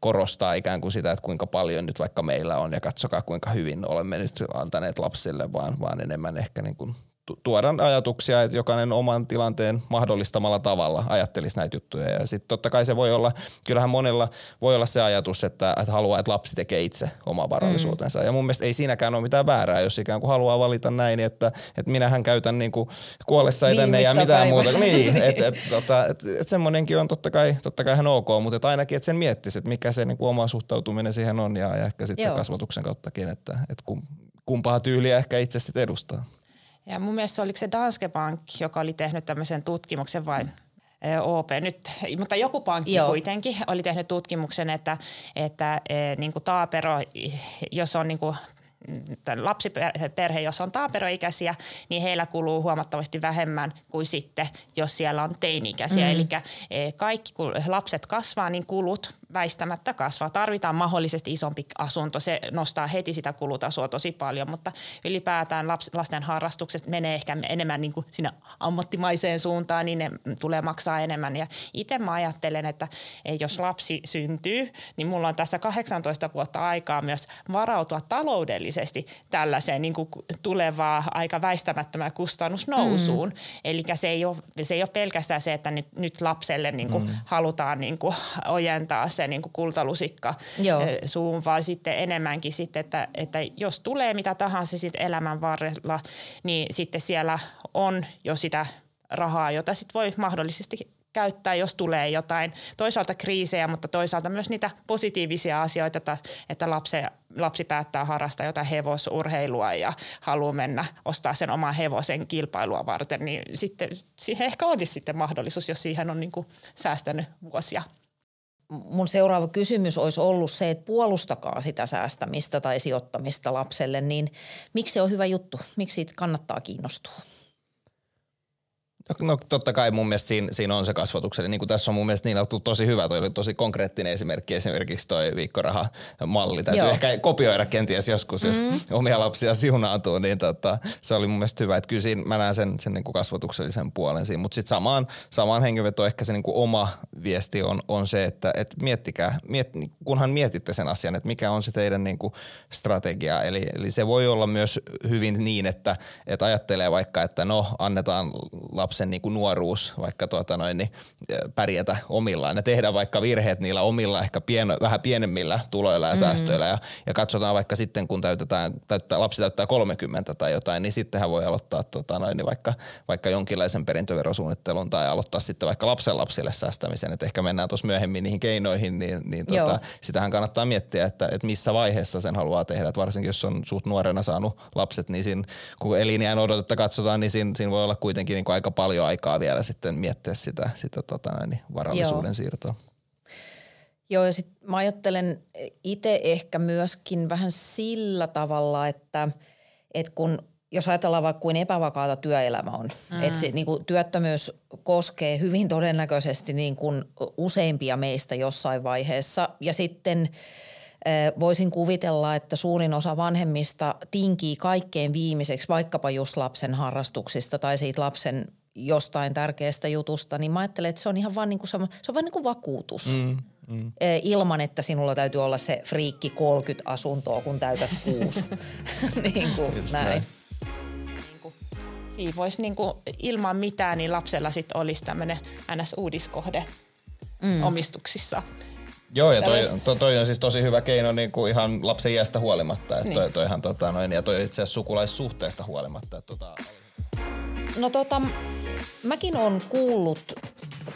korostaa ikään kuin sitä, että kuinka paljon nyt vaikka meillä on ja katsokaa kuinka hyvin olemme nyt antaneet lapsille, vaan, vaan enemmän ehkä niinku tuodaan ajatuksia, että jokainen oman tilanteen mahdollistamalla tavalla ajattelisi näitä juttuja. Ja sitten totta kai se voi olla, kyllähän monella voi olla se ajatus, että, että haluaa, että lapsi tekee itse omaa varallisuutensa. Mm. Ja mun mielestä ei siinäkään ole mitään väärää, jos ikään kuin haluaa valita näin, että, että minähän käytän niin kuin kuollessa tänne ja mitään muuta. Niin, että et, tota, et, et semmoinenkin on totta kai, totta kai ihan ok, mutta et ainakin, että sen miettisi, että mikä se niin kuin oma suhtautuminen siihen on ja, ja ehkä sitten Joo. kasvatuksen kauttakin, että et kumpaa tyyliä ehkä itse sitten edustaa. Ja mun mielestä oliko se Danske Bank, joka oli tehnyt tämmöisen tutkimuksen vai O P nyt, mutta joku pankki Joo. kuitenkin oli tehnyt tutkimuksen, että, että e, niin kuin taapero, jos on niin kuin lapsiperhe, jossa on taaperoikäisiä, niin heillä kuluu huomattavasti vähemmän kuin sitten, jos siellä on teini-ikäisiä. Mm. Eli kaikki, kun lapset kasvaa, niin kulut väistämättä kasvaa. Tarvitaan mahdollisesti isompi asunto. Se nostaa heti sitä kulutasoa tosi paljon, mutta ylipäätään lasten harrastukset menee ehkä enemmän niin kuin siinä ammattimaiseen suuntaan, niin ne tulee maksaa enemmän. Ja itse mä ajattelen, että jos lapsi syntyy, niin mulla on tässä kahdeksantoista vuotta aikaa myös varautua taloudellisesti tällaiseen niin kuin tulevaa aika väistämättömään kustannusnousuun. Mm. Eli se ei ole, se ei ole pelkästään se, että nyt, nyt lapselle niin kuin mm. halutaan niin kuin ojentaa se niin kuin kultalusikka Joo. suun, vaan sitten enemmänkin sitten, että, että jos tulee mitä tahansa sitten elämän varrella, niin sitten siellä on jo sitä rahaa, jota sitten voi mahdollisesti käyttää, jos tulee jotain. Toisaalta kriisejä, mutta toisaalta myös niitä positiivisia asioita, että, että lapsi, lapsi päättää harrastaa jotain hevosurheilua ja haluaa mennä ostaa sen oman hevosen kilpailua varten, niin sitten siihen ehkä olisi sitten mahdollisuus, jos siihen on niin kuin säästänyt vuosia. Mun seuraava kysymys olisi ollut se, että puolustakaa sitä säästämistä tai sijoittamista lapselle, niin miksi se on hyvä juttu? Miksi siitä kannattaa kiinnostua? No totta kai mun mielestä siinä, siinä on se kasvatuksellinen. Niin kuin tässä on mun mielestä niillä on tosi hyvä. Toi oli tosi konkreettinen esimerkki. Esimerkiksi toi viikkorahamalli. Täytyy Joo. ehkä kopioida kenties joskus, mm. jos omia lapsia siunaantuu. Niin tota, se oli mun mielestä hyvä. Että kyllä siinä mä näen sen, sen niin kuin kasvatuksellisen puolen siinä. Mutta sitten samaan, samaan hengenvetoon ehkä se niin kuin oma viesti on, on se, että et miettikää, miet, kunhan mietitte sen asian, että mikä on se teidän niin kuin strategia. Eli, eli se voi olla myös hyvin niin, että et ajattelee vaikka, että no annetaan lapsi sen niin kuin nuoruus, vaikka tuota noin, niin pärjätä omillaan ja tehdä vaikka virheet niillä omilla ehkä pieno, vähän pienemmillä tuloilla ja säästöillä mm-hmm. ja, ja katsotaan vaikka sitten, kun täytetään, täyttää, lapsi täyttää kolmekymmentä tai jotain, niin sittenhän voi aloittaa tuota noin, niin vaikka, vaikka jonkinlaisen perintöverosuunnittelun tai aloittaa sitten vaikka lapsen lapsille säästämisen, että ehkä mennään tuossa myöhemmin niihin keinoihin, niin, niin tuota, sitähän kannattaa miettiä, että, että missä vaiheessa sen haluaa tehdä, että varsinkin jos on suht nuorena saanut lapset, niin siinä, kun eliniän odotetta katsotaan, niin siinä, siinä voi olla kuitenkin niin kuin aika paljon aikaa vielä sitten miettiä sitä, sitä tota näin, varallisuuden Joo. siirtoa. Joo, ja sitten mä ajattelen itse ehkä myöskin vähän sillä tavalla, että, että kun jos ajatellaan vaikka kuin epävakaata työelämä on, mm. että se niin kuin työttömyys koskee hyvin todennäköisesti niin kuin useimpia meistä jossain vaiheessa ja sitten Voisin kuvitella, että suurin osa vanhemmista tinkii kaikkein viimeiseksi vaikkapa just lapsen harrastuksista tai siitä lapsen jostain tärkeästä jutusta, niin mä ajattelen, että se on ihan vaan niin kuin, se on vaan niin kuin vakuutus. Mm, mm. Ilman, että sinulla täytyy olla se friikki kolmekymmentä asuntoa, kun täytät kuusi. niin kuin näin. näin. Siinä voisi niin kuin ilman mitään, niin lapsella sitten olisi tämmöinen N S-uudiskohde mm. omistuksissa. Joo, ja toi, toi on siis tosi hyvä keino niin kuin ihan lapsen iästä huolimatta. Että toi, toihan, tota, noin, ja toi itse asiassa sukulaissuhteesta huolimatta. Että, tota... No tota, mäkin olen kuullut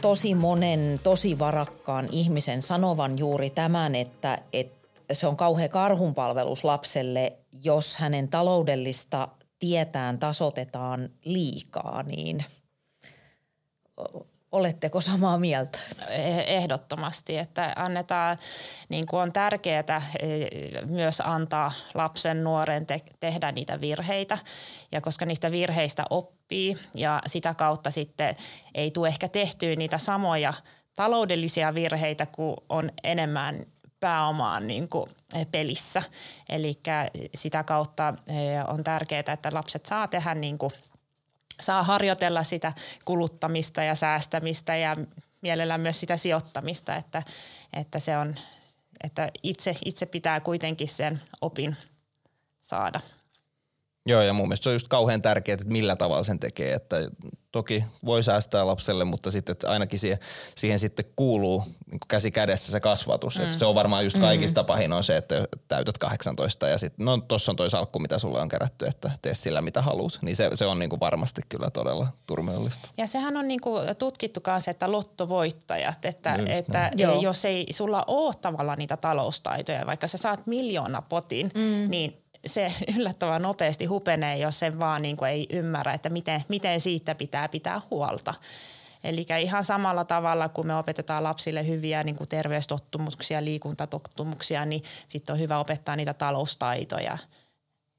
tosi monen tosi varakkaan ihmisen sanovan juuri tämän, että, että se on kauhea karhunpalvelus lapselle, jos hänen taloudellista tietään tasotetaan liikaa, niin oletteko samaa mieltä? Ehdottomasti, että annetaan, niin kuin on tärkeää myös antaa lapsen, nuoren te- tehdä niitä virheitä, ja koska niistä virheistä oppii ja sitä kautta sitten ei tule ehkä tehtyä niitä samoja taloudellisia virheitä, kun on enemmän pääomaan niin kuin pelissä. Eli sitä kautta on tärkeää, että lapset saa tehdä niin kuin, saa harjoitella sitä kuluttamista ja säästämistä ja mielellään myös sitä sijoittamista, että, että, se on, että itse, itse pitää kuitenkin sen opin saada. Joo, ja mun mielestä se on just kauhean tärkeää, että millä tavalla sen tekee, että toki voi säästää lapselle, mutta sitten että ainakin siihen, siihen sitten kuuluu niin käsi kädessä se kasvatus. Mm. Että se on varmaan just kaikista mm. pahin on se, että täytät kahdeksantoista ja sitten no tossa on toi salkku, mitä sulle on kerätty, että tee sillä mitä haluat. Niin se, se on niin kuin varmasti kyllä todella turmeellista. Ja sehän on niin kuin tutkittu kanssa, että lottovoittajat, että, just, että no. jos ei sulla ole tavallaan niitä taloustaitoja, vaikka sä saat miljoona potin, mm. niin se yllättävän nopeasti hupenee, jos sen vaan niin kuin ei ymmärrä, että miten, miten siitä pitää pitää huolta. Eli ihan samalla tavalla, kun me opetetaan lapsille hyviä niin kuin terveystottumuksia, liikuntatottumuksia, niin sitten on hyvä opettaa niitä taloustaitoja.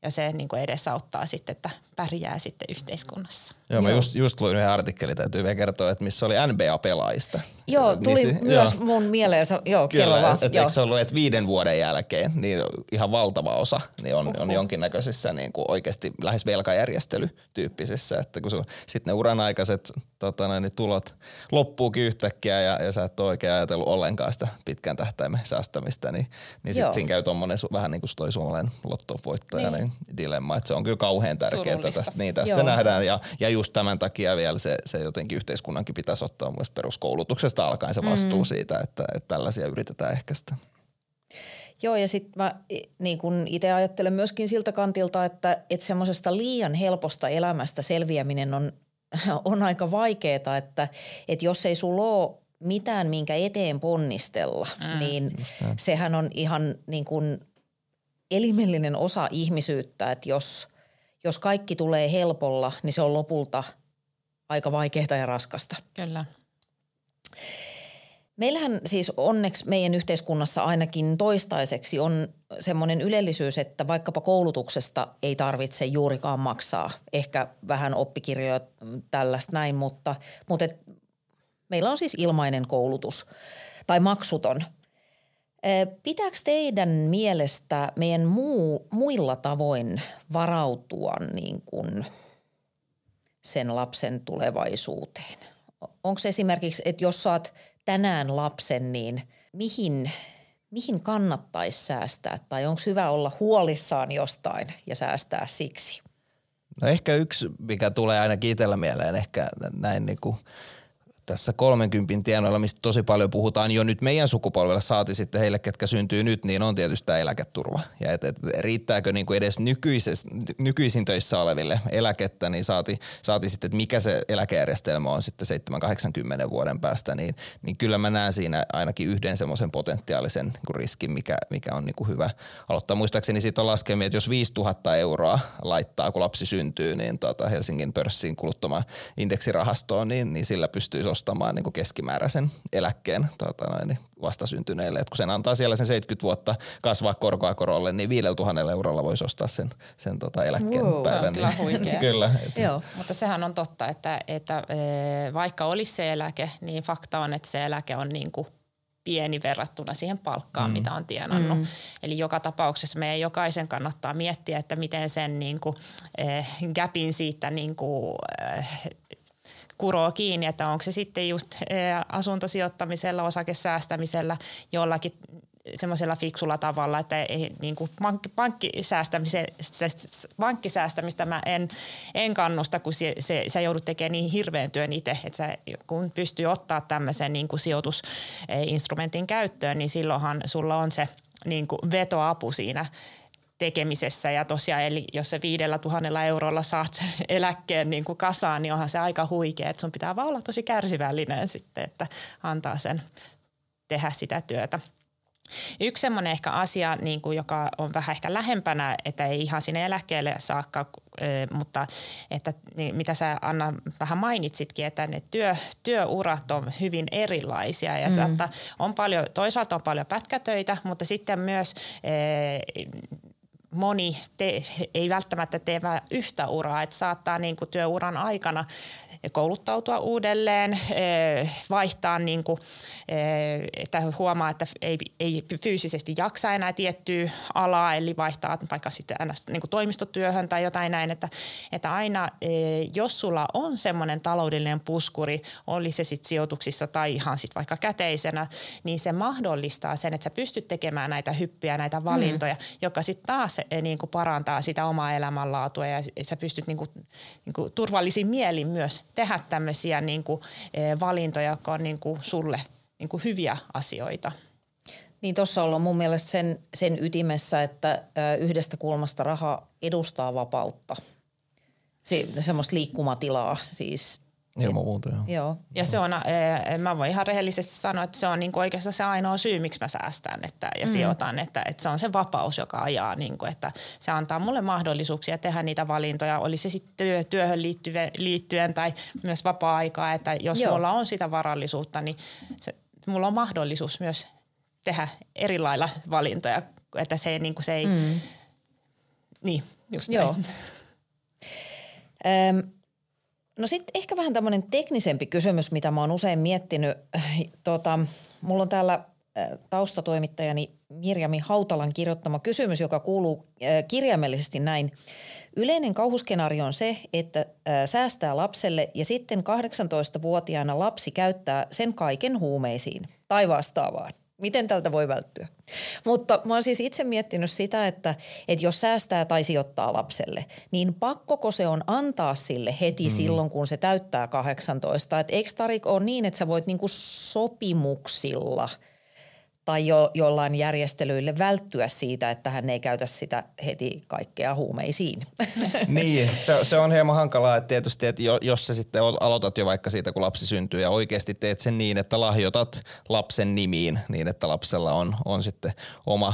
Ja se niin kuin edesauttaa sitten, että pärjää sitten yhteiskunnassa. Joo, mä joo. just, just luin yhden artikkelin, täytyy vielä kertoa, että missä oli N B A-pelaajista. Joo, tuli niin, myös joo. mun mieleen, joo, kerro vaan. Kyllä, se ollut, että viiden vuoden jälkeen niin ihan valtava osa niin on, on jonkinnäköisissä niin kuin oikeasti lähes velkajärjestelytyyppisissä, että kun sitten ne uranaikaiset tota noin, tulot loppuukin yhtäkkiä ja, ja sä et ole oikein ajatellut ollenkaan sitä pitkän tähtäimen säästämistä, niin, niin sitten siinä käy tommonen vähän niin kuin toi suomalainen lottovoittaja, niin. niin dilemma, että se on kyllä kauhean tärkeää. Tästä, niin tässä Joo. nähdään ja, ja just tämän takia vielä se, se jotenkin yhteiskunnankin pitäisi ottaa myös peruskoulutuksesta alkaen se vastuu mm. siitä, että, että tällaisia yritetään ehkäistä. Joo, ja sitten mä niin kun itse ajattelen myöskin siltä kantilta, että, että semmoisesta liian helposta elämästä selviäminen on, on aika vaikeaa, että, että jos ei sulla ole mitään minkä eteen ponnistella, mm. niin sehän on ihan niin kun elimellinen osa ihmisyyttä, että jos Jos kaikki tulee helpolla, niin se on lopulta aika vaikeaa ja raskasta. Kyllä. Meillähän siis onneksi meidän yhteiskunnassa ainakin toistaiseksi on semmoinen ylellisyys, että vaikkapa koulutuksesta ei tarvitse juurikaan maksaa. Ehkä vähän oppikirjoja tällaista näin, mutta, mutta et, meillä on siis ilmainen koulutus tai maksuton. Pitääkö teidän mielestä meidän muu, muilla tavoin varautua niin kuin sen lapsen tulevaisuuteen? Onko esimerkiksi, että jos saat tänään lapsen, niin mihin, mihin kannattaisi säästää? Tai onko hyvä olla huolissaan jostain ja säästää siksi? No ehkä yksi, mikä tulee ainakin itsellä mieleen, ehkä näin niin kuin tässä kolmenkympin tienoilla, mistä tosi paljon puhutaan jo nyt meidän sukupolvella, saati sitten heille, ketkä syntyy nyt, niin on tietysti tämä eläketurva. Ja et, et, riittääkö niinku edes nykyisin töissä oleville eläkettä, niin saati, saati sitten, että mikä se eläkejärjestelmä on sitten seitsemän kahdeksankymmenen vuoden päästä, niin, niin kyllä mä näen siinä ainakin yhden semmoisen potentiaalisen niinku riskin, mikä, mikä on niinku hyvä aloittaa. Muistaakseni siitä on laskemia, että jos viisituhatta euroa laittaa, kun lapsi syntyy, niin tota Helsingin pörssiin kuluttamaan indeksirahastoon, niin, niin sillä pystyy ostamaan niin kuin keskimääräisen eläkkeen tuota noin, vastasyntyneille. Et kun sen antaa siellä sen seitsemänkymmentä vuotta kasvaa korkoa korolle, niin viidellätuhannella eurolla voisi ostaa sen, sen tota eläkkeen wow, päivän. Se on kyllä huikea. Kyllä. Joo, mutta sehän on totta, että, että vaikka olisi se eläke, niin fakta on, että se eläke on niin kuin pieni verrattuna siihen palkkaan, mm. mitä on tienannut. Mm. Eli joka tapauksessa meidän jokaisen kannattaa miettiä, että miten sen niin kuin, eh, gapin siitä niin kuin, eh, kuroo kiinni, että onko se sitten just eh, asuntosijoittamisella, osakesäästämisellä, jollakin semmoisella fiksulla tavalla, että ei, niin kuin pankki, pankkisäästämistä mä en, en kannusta, kun se, se, sä joudut tekemään niin hirveän työn itse, että sä, kun pystyy ottaa tämmöisen niin kuin sijoitusinstrumentin käyttöön, niin silloinhan sulla on se niin kuin vetoapu siinä tekemisessä ja tosiaan, eli jos se viidellä tuhannella eurolla saat eläkkeen niin kuin kasaan, niin onhan se aika huikea, että sun pitää vaan olla tosi kärsivällinen sitten, että antaa sen tehdä sitä työtä. Yksi semmoinen ehkä asia, niin kuin joka on vähän ehkä lähempänä, että ei ihan sinne eläkkeelle saakka, mutta että niin mitä sä Anna vähän mainitsitkin, että ne työ, työurat on hyvin erilaisia ja mm. saattaa, on paljon, toisaalta on paljon pätkätöitä, mutta sitten myös e- moni te, ei välttämättä tee vain yhtä uraa, että saattaa niin kuin työuran aikana kouluttautua uudelleen, vaihtaa, niin kuin, että huomaa, että ei, ei fyysisesti jaksa enää tiettyä alaa, eli vaihtaa vaikka sitten niin kuin toimistotyöhön tai jotain näin, että, että aina jos sulla on semmoinen taloudellinen puskuri, oli se sitten sijoituksissa tai ihan sitten vaikka käteisenä, niin se mahdollistaa sen, että sä pystyt tekemään näitä hyppyjä, näitä valintoja, mm. joka sitten taas niin kuin parantaa sitä omaa elämänlaatua ja sä pystyt niin kuin, niin kuin turvallisin mielin myös tehdä tämmöisiä niin kuin valintoja, jotka on niin kuin sulle niin kuin hyviä asioita. Niin tuossa ollaan mun mielestä sen, sen ytimessä, että yhdestä kulmasta raha edustaa vapautta. Se, semmoista liikkumatilaa siis. Ilman muuta, joo. joo. Ja se on, mä voin ihan rehellisesti sanoa, että se on niin kuin oikeastaan se ainoa syy, miksi mä säästän että, ja mm. sijoitan, että, että se on se vapaus, joka ajaa, niin kuin, että se antaa mulle mahdollisuuksia tehdä niitä valintoja, oli se sitten työhön liittyen, liittyen tai myös vapaa-aikaa, että jos joo. mulla on sitä varallisuutta, niin se, mulla on mahdollisuus myös tehdä eri lailla valintoja, että se, niin kuin se ei, mm. niin just joo. näin. No sitten ehkä vähän tämmöinen teknisempi kysymys, mitä mä oon usein miettinyt. Tota, mulla on täällä taustatoimittajani Mirjami Hautalan kirjoittama kysymys, joka kuuluu kirjaimellisesti näin. Yleinen kauhuskenaario on se, että säästää lapselle ja sitten kahdeksantoistavuotiaana lapsi käyttää sen kaiken huumeisiin tai vastaavaan. Miten tältä voi välttyä? Mutta mä oon siis itse miettinyt sitä, että, että jos säästää tai sijoittaa lapselle, niin pakkoko se on antaa sille heti mm. silloin, kun se täyttää kahdeksantoista? Et eikö Tarik ole niin, että sä voit niinku sopimuksilla tai jo, jollain järjestelyille välttyä siitä, että hän ei käytä sitä heti kaikkea huumeisiin? Niin, se, se on hieman hankalaa, että tietysti, että jos sä sitten aloitat jo vaikka siitä, kun lapsi syntyy ja oikeasti teet sen niin, että lahjoitat lapsen nimiin niin, että lapsella on, on sitten oma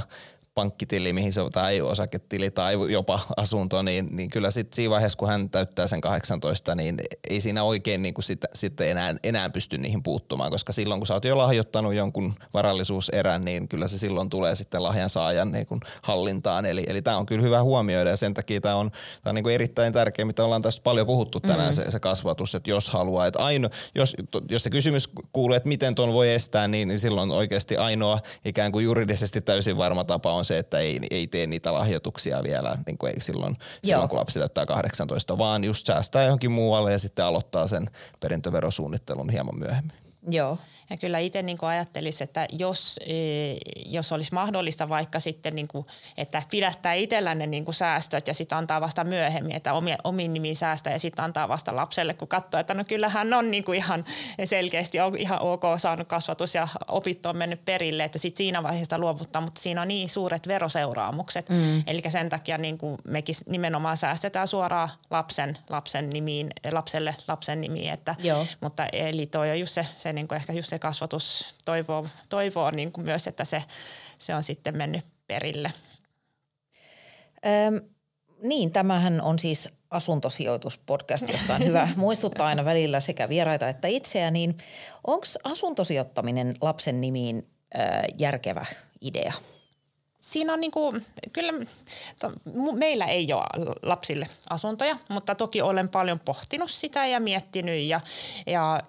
pankkitili, mihin se, tai osaketili tai jopa asunto, niin, niin kyllä sitten siinä vaiheessa, kun hän täyttää sen kahdeksantoista, niin ei siinä oikein niin kuin sitä, sitten enää, enää pysty niihin puuttumaan, koska silloin kun sä oot jo lahjoittanut jonkun varallisuuserän, niin kyllä se silloin tulee sitten lahjansaajan niin kuin hallintaan. Eli, eli tämä on kyllä hyvä huomioida ja sen takia tämä on, tää on niin kuin erittäin tärkeä, mitä ollaan tästä paljon puhuttu tänään, mm-hmm. se, se kasvatus, että jos haluaa, että aino, jos, jos se kysymys kuuluu, että miten tuon voi estää, niin, niin silloin oikeasti ainoa ikään kuin juridisesti täysin varma tapa on se, että ei, ei tee niitä lahjoituksia vielä niin kuin ei silloin, silloin kun lapsi täyttää kahdeksantoista, vaan just säästää johonkin muualle ja sitten aloittaa sen perintöverosuunnittelun hieman myöhemmin. Joo. Ja kyllä itse niin kuin ajattelisin, että jos, jos olisi mahdollista vaikka sitten, niin kuin, että pidättää itsellänne niin kuin säästöt ja sitten antaa vasta myöhemmin, että omien, omiin nimiin säästää ja sitten antaa vasta lapselle, kun katsoo, että no kyllähän on niin kuin ihan selkeästi ihan ok saanut kasvatus ja opit on mennyt perille, että sitten siinä vaiheessa luovuttaa, mutta siinä on niin suuret veroseuraamukset. Mm. Eli sen takia niin kuin mekin nimenomaan säästetään suoraan lapsen, lapsen nimiin, lapselle lapsen nimiin, että, mutta eli toi on just se, se niin kuin ehkä just se kasvatus toivoo, toivoo niin kuin myös, että se, se on sitten mennyt perille. Öm, niin, tämähän on siis asuntosijoituspodcast, josta on hyvä muistuttaa aina välillä sekä vieraita että itseä. Niin onko asuntosijoittaminen lapsen nimiin ö, järkevä idea? siinä on niinku, kyllä to, meillä ei ole lapsille asuntoja, mutta toki olen paljon pohtinut sitä ja miettinyt ja, ja,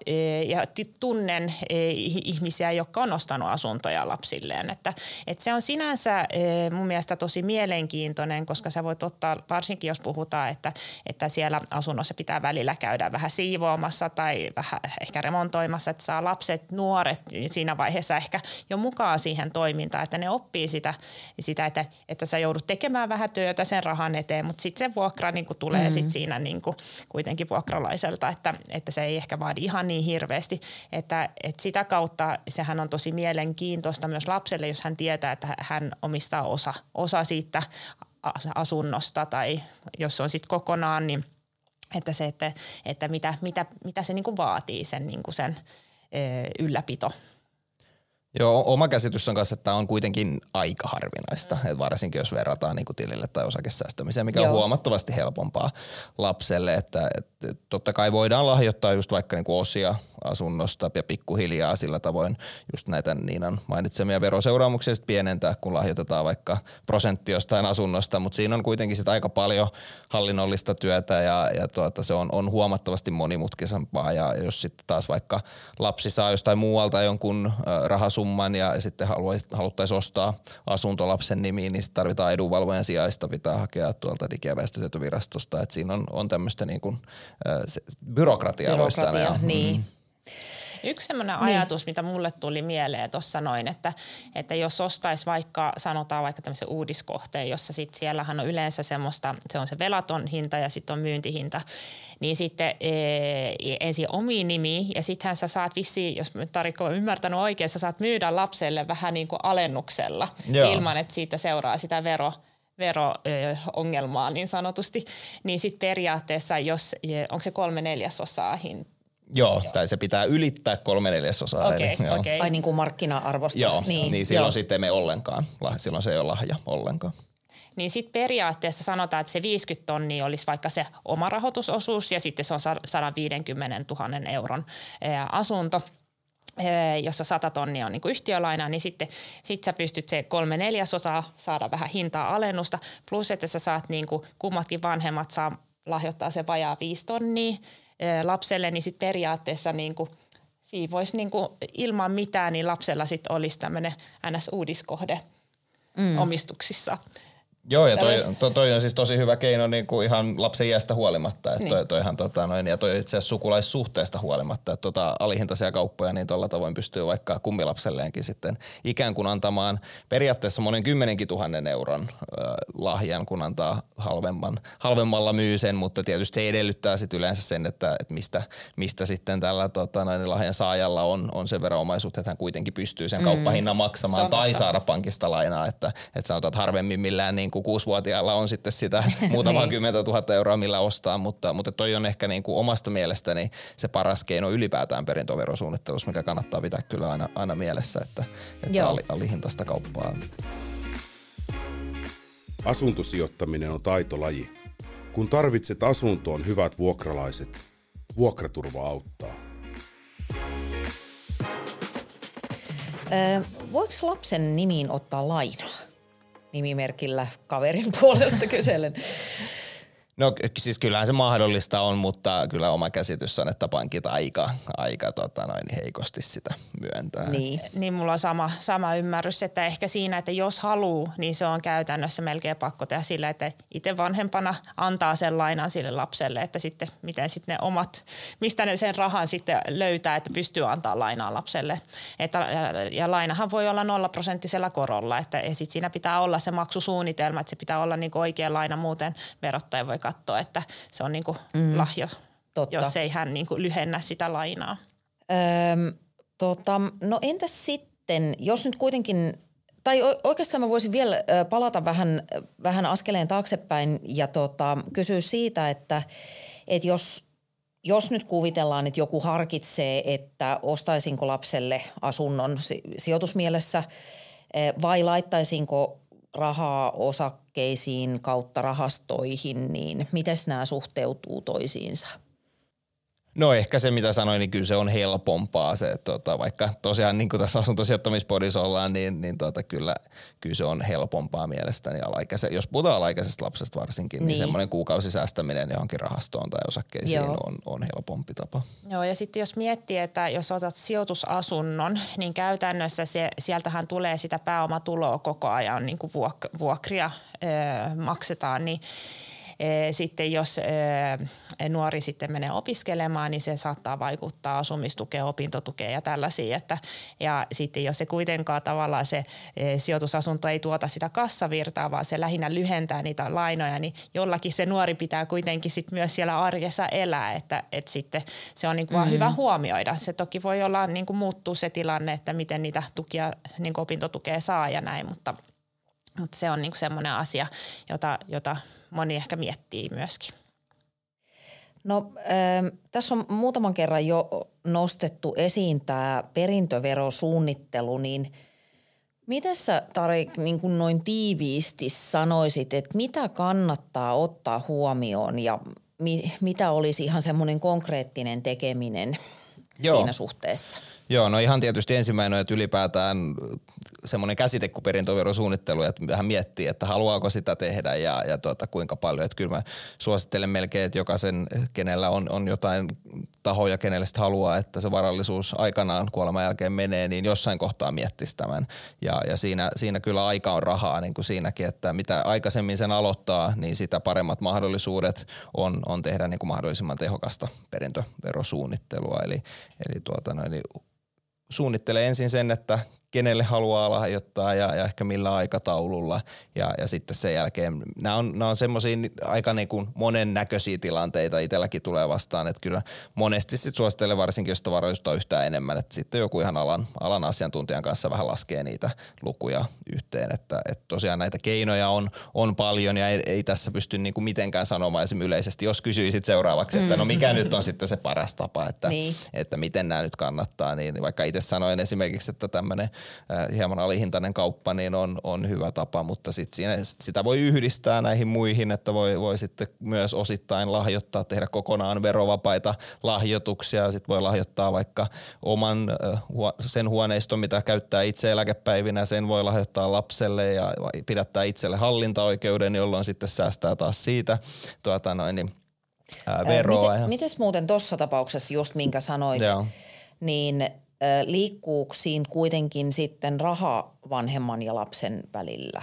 ja tunnen ihmisiä, jotka on ostanut asuntoja lapsilleen. Että, että se on sinänsä mun mielestä tosi mielenkiintoinen, koska sä voit ottaa, varsinkin jos puhutaan, että, että siellä asunnossa pitää välillä käydä vähän siivoamassa tai vähän ehkä remontoimassa, että saa lapset, nuoret siinä vaiheessa ehkä jo mukaan siihen toimintaan, että ne oppii sitä, sitä että, että sä joudut tekemään vähän työtä sen rahan eteen, mutta sitten se vuokra niin kuin tulee mm-hmm. sit siinä niin kuin kuitenkin vuokralaiselta, että, että se ei ehkä vaadi ihan niin hirveästi, että, että sitä kautta sehän on tosi mielenkiintoista myös lapselle, jos hän tietää, että hän omistaa osa, osa siitä asunnosta tai jos se on sitten kokonaan, niin että se, että, että mitä, mitä, mitä se niin kuin vaatii sen, niin kuin sen ylläpito. Joo, oma käsitys on kanssa, että on kuitenkin aika harvinaista, mm. että varsinkin jos verrataan niin kuin tilille tai osakesäästämiseen, mikä Joo. on huomattavasti helpompaa lapselle, että, että totta kai voidaan lahjoittaa just vaikka niin kuin osia asunnosta ja pikkuhiljaa sillä tavoin just näitä Niinan mainitsemia veroseuraamuksia sit pienentää, kun lahjoitetaan vaikka prosentti jostain asunnosta, mutta siinä on kuitenkin sit aika paljon hallinnollista työtä ja, ja tuota, se on, on huomattavasti monimutkaisempaa ja jos sitten taas vaikka lapsi saa jostain muualta jonkun rahasumman ja sitten haluttaisiin ostaa asunto lapsen nimiin, niin tarvitaan edunvalvojan sijaista, pitää hakea tuolta Digi- ja väestötietovirastosta. Et siinä on, on tämmöistä niin kuin, se, byrokratia. Byrokratia, niin. Mm-hmm. Yksi semmoinen ajatus, niin. mitä mulle tuli mieleen tuossa noin, että, että jos ostaisi vaikka, sanotaan vaikka tämmöisen uudiskohteen, jossa sitten siellähän on yleensä semmoista, se on se velaton hinta ja sitten on myyntihinta, niin sitten ee, ensin omiin nimiin ja sittenhän sä saat vissiin, jos Tarik on ymmärtänyt oikein, sä saat myydä lapselle vähän niin kuin alennuksella Joo. ilman, että siitä seuraa sitä vero. vero-ongelmaa niin sanotusti, niin sitten periaatteessa, jos, onko se kolme neljäsosaa hintaa? Joo, joo, tai se pitää ylittää kolme neljäsosaa. Okei, okay, okei. Okay. Ai niin kuin markkina-arvosta. Joo, niin, niin silloin sitten ei mene ollenkaan. Silloin se ei ole lahja ollenkaan. Niin sitten periaatteessa sanotaan, että se viisikymmentä tonnia olisi vaikka se oma rahoitusosuus ja sitten se on sata viisikymmentä tuhatta euron asunto, jossa sata tonnia on niin kuin yhtiölainaa, niin sitten sit sä pystyt se kolme neljäsosaa saada vähän hintaa alennusta, plus että sä saat niin kuin kummatkin vanhemmat saa lahjoittaa se vajaa viisi tonnia lapselle, niin sitten periaatteessa niin kuin siinä voisi niin kuin ilman mitään, niin lapsella sitten olisi tämmöinen N S-uudiskohde mm. omistuksissa. Joo, ja toi, to, toi on siis tosi hyvä keino niin kuin ihan lapsen iästä huolimatta, että niin. toi, toihan tota noin, ja toi itse asiassa sukulaissuhteesta huolimatta, että tota alihintaisia kauppoja niin tuolla tavoin pystyy vaikka kummilapselleenkin sitten ikään kuin antamaan periaatteessa monen kymmenenkin tuhannen euron äh, lahjan, kun antaa halvemman, halvemmalla myy sen, mutta tietysti se edellyttää sitten yleensä sen, että, että mistä, mistä sitten tällä tota noin, lahjan saajalla on, on sen verran omaisuutta, että hän kuitenkin pystyy sen mm. kauppahinnan maksamaan Sanotaan. tai saada pankista lainaa, että, että sanotaan, että harvemmin millään niin kun kuusivuotiaalla on sitten sitä muutama kymmentä tuhatta euroa, millä ostaa, mutta, mutta toi on ehkä niin kuin omasta mielestäni se paras keino ylipäätään perintöverosuunnittelussa, mikä kannattaa pitää kyllä aina, aina mielessä, että, että alihintaista kauppaa. Asuntosijoittaminen on taitolaji. Kun tarvitset asuntoon hyvät vuokralaiset, vuokraturva auttaa. Öö, voiko lapsen nimiin ottaa lainaa? Nimimerkillä kaverin puolesta kyselen. No siis kyllähän se mahdollista on, mutta kyllä oma käsitys on, että pankit aika, aika tota noin, heikosti sitä myöntää. Niin, niin mulla on sama, sama ymmärrys, että ehkä siinä, että jos haluaa, niin se on käytännössä melkein pakko tehdä sillä, että itse vanhempana antaa sen lainan sille lapselle, että sitten miten sitten ne omat, mistä ne sen rahan sitten löytää, että pystyy antaa lainaa lapselle. Että, ja, ja lainahan voi olla nollaprosenttisella korolla, että ja sit siinä pitää olla se maksusuunnitelma, että se pitää olla niinku oikea laina, muuten verottaja voi katsoa, että se on niinku mm, lahjo, totta. Jos ei hän niinku lyhennä sitä lainaa. Öö, tota, no entäs sitten, jos nyt kuitenkin, tai oikeastaan mä voisin vielä palata vähän, vähän askeleen taaksepäin ja tota, kysyä siitä, että et jos, jos nyt kuvitellaan, että joku harkitsee, että ostaisinko lapselle asunnon si- sijoitusmielessä vai laittaisinko rahaa osakkeisiin kautta rahastoihin, niin mites nämä suhteutuu toisiinsa? No ehkä se, mitä sanoin, niin kyllä se on helpompaa se, tota, vaikka tosiaan niin kuin tässä asuntosijoittamispodissa ollaan, niin, niin tota, kyllä, kyllä se on helpompaa mielestäni alaikäisen. Jos puhutaan alaikäisestä lapsesta varsinkin, niin, niin semmoinen kuukausisäästäminen johonkin rahastoon tai osakkeisiin on, on helpompi tapa. Joo, ja sitten jos miettii, että jos otat sijoitusasunnon, niin käytännössä se, sieltähän tulee sitä pääomatuloa koko ajan, niin kuin vuok, vuokria öö, maksetaan, niin sitten jos nuori sitten menee opiskelemaan, niin se saattaa vaikuttaa asumistukeen, opintotukeen ja tällaisiin. Että, ja sitten jos se kuitenkaan tavallaan se sijoitusasunto ei tuota sitä kassavirtaa, vaan se lähinnä lyhentää niitä lainoja, niin jollakin se nuori pitää kuitenkin sit myös siellä arjessa elää. Että, että sitten se on niinku vaan mm-hmm. hyvä huomioida. Se toki voi olla niinku muuttuu se tilanne, että miten niitä tukia, niinku opintotukea saa ja näin, mutta, mutta se on niinku semmoinen asia, jota... jota moni ehkä miettii myöskin. No äh, tässä on muutaman kerran jo nostettu esiin tämä perintöverosuunnittelu, niin miten sä Tarik niin kuin noin tiiviisti sanoisit, että mitä kannattaa ottaa huomioon ja mi- mitä olisi ihan semmoinen konkreettinen tekeminen Joo. siinä suhteessa? Joo, no ihan tietysti ensimmäinen on, että ylipäätään semmoinen käsite kuin perintöverosuunnittelu, että vähän miettii, että haluaako sitä tehdä ja, ja tuota, kuinka paljon. Että kyllä mä suosittelen melkein, että jokaisen, kenellä on, on jotain tahoja, kenelle sitä haluaa, että se varallisuus aikanaan kuoleman jälkeen menee, niin jossain kohtaa miettisi tämän. Ja, ja siinä, siinä kyllä aika on rahaa niin kuin siinäkin, että mitä aikaisemmin sen aloittaa, niin sitä paremmat mahdollisuudet on, on tehdä niin kuin mahdollisimman tehokasta perintöverosuunnittelua. Eli, eli tuota noin, niin suunnittele ensin sen, että kenelle haluaa lahjoittaa ja, ja ehkä millä aikataululla ja, ja sitten sen jälkeen. Nämä on, nämä on semmoisia aika niin kuin monennäköisiä tilanteita itselläkin tulee vastaan, että kyllä monesti sit suosittelen varsinkin, jos varallisuutta yhtään enemmän, että sitten joku ihan alan, alan asiantuntijan kanssa vähän laskee niitä lukuja yhteen, että, että tosiaan näitä keinoja on, on paljon ja ei, ei tässä pysty niin kuin mitenkään sanomaan esimerkiksi yleisesti, jos kysyisit seuraavaksi, että no mikä nyt on sitten se paras tapa, että, niin. että miten nämä nyt kannattaa, niin vaikka itse sanoin esimerkiksi, että tämmöinen hieman alihintainen kauppa, niin on, on hyvä tapa, mutta sit siinä, sitä voi yhdistää näihin muihin, että voi, voi sitten myös osittain lahjoittaa, tehdä kokonaan verovapaita lahjoituksia, sitten voi lahjoittaa vaikka oman sen huoneiston, mitä käyttää itse eläkepäivinä, sen voi lahjoittaa lapselle ja pidättää itselle hallintaoikeuden, jolloin sitten säästää taas siitä tuota noin, niin, ää, veroa. Miten, mites muuten tuossa tapauksessa just minkä sanoit, Joo. niin liikkuuko siinä kuitenkin sitten raha vanhemman ja lapsen välillä?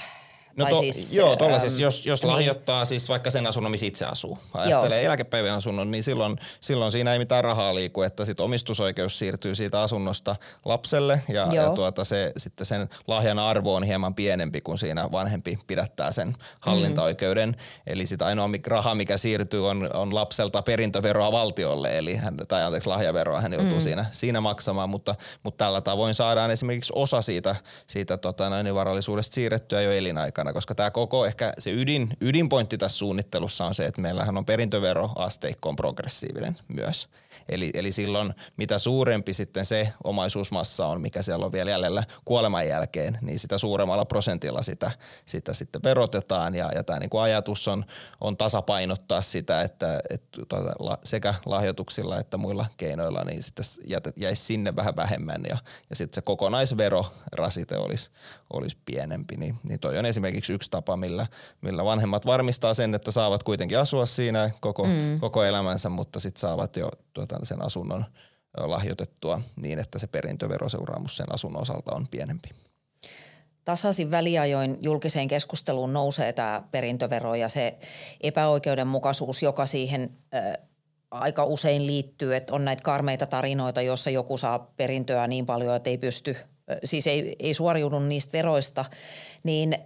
No to, siis, joo, tuolla äm, siis, jos, jos lahjoittaa niin. siis vaikka sen asunnon, missä itse asuu, ajattelee joo. eläkepäivän asunnon, niin silloin, silloin siinä ei mitään rahaa liiku, että sit omistusoikeus siirtyy siitä asunnosta lapselle ja, ja tuota se, sitten sen lahjan arvo on hieman pienempi, kun siinä vanhempi pidättää sen hallintaoikeuden. Mm. Eli sit ainoa raha, mikä siirtyy, on, on lapselta perintöveroa valtiolle, eli hän, tai anteeksi lahjaveroa hän joutuu mm. siinä, siinä maksamaan, mutta, mutta tällä tavoin saadaan esimerkiksi osa siitä, siitä tota, noin varallisuudesta siirrettyä jo elinaikana. Koska tämä koko ehkä se ydin, ydinpointti tässä suunnittelussa on se, että meillähän on perintöveroasteikko on progressiivinen myös. Eli, eli silloin mitä suurempi sitten se omaisuusmassa on, mikä siellä on vielä jäljellä kuoleman jälkeen, niin sitä suuremmalla prosentilla sitä, sitä sitten verotetaan. Ja, ja tämä niinku ajatus on, on tasapainottaa sitä, että et, tuota, la, sekä lahjoituksilla että muilla keinoilla niin sitten jäisi sinne vähän vähemmän ja, ja sitten se kokonaisverorasite olisi, olisi pienempi. Niin, niin toi on esimerkiksi yksi tapa, millä, millä vanhemmat varmistaa sen, että saavat kuitenkin asua siinä koko, mm. koko elämänsä, mutta sitten saavat jo tuota, sen asunnon lahjoitettua niin, että se perintöveroseuraamus sen asunnon osalta on pienempi. Tasaisin väliajoin julkiseen keskusteluun nousee tämä perintövero ja se epäoikeudenmukaisuus, joka siihen äh, aika usein liittyy, että on näitä karmeita tarinoita, jossa joku saa perintöä niin paljon, että ei pysty siis ei, ei suoriudu niistä veroista, niin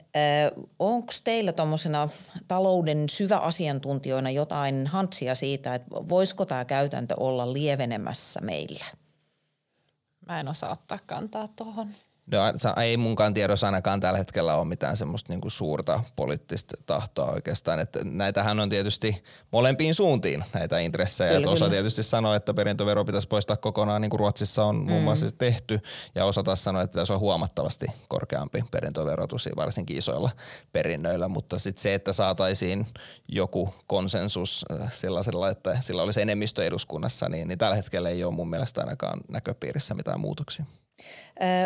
onko teillä tuommoisena talouden syväasiantuntijoina jotain hantsia siitä, että voisiko tämä käytäntö olla lievenemässä meillä? Mä en osaa ottaa kantaa tuohon. No, ei munkaan tiedossa ainakaan tällä hetkellä ole mitään semmoista niinku suurta poliittista tahtoa oikeastaan. Että näitähän on tietysti molempiin suuntiin näitä intressejä. Kyllä, osa kyllä. tietysti sanoo, että perintövero pitäisi poistaa kokonaan, niin kuin Ruotsissa on mm. muun muassa tehty. Ja osa taas sanoo, että pitäisi olla huomattavasti korkeampi perintöverotus, varsinkin isoilla perinnöillä. Mutta sitten se, että saataisiin joku konsensus sellaisella, että sillä olisi enemmistö eduskunnassa, niin, niin tällä hetkellä ei ole mun mielestä ainakaan näköpiirissä mitään muutoksia.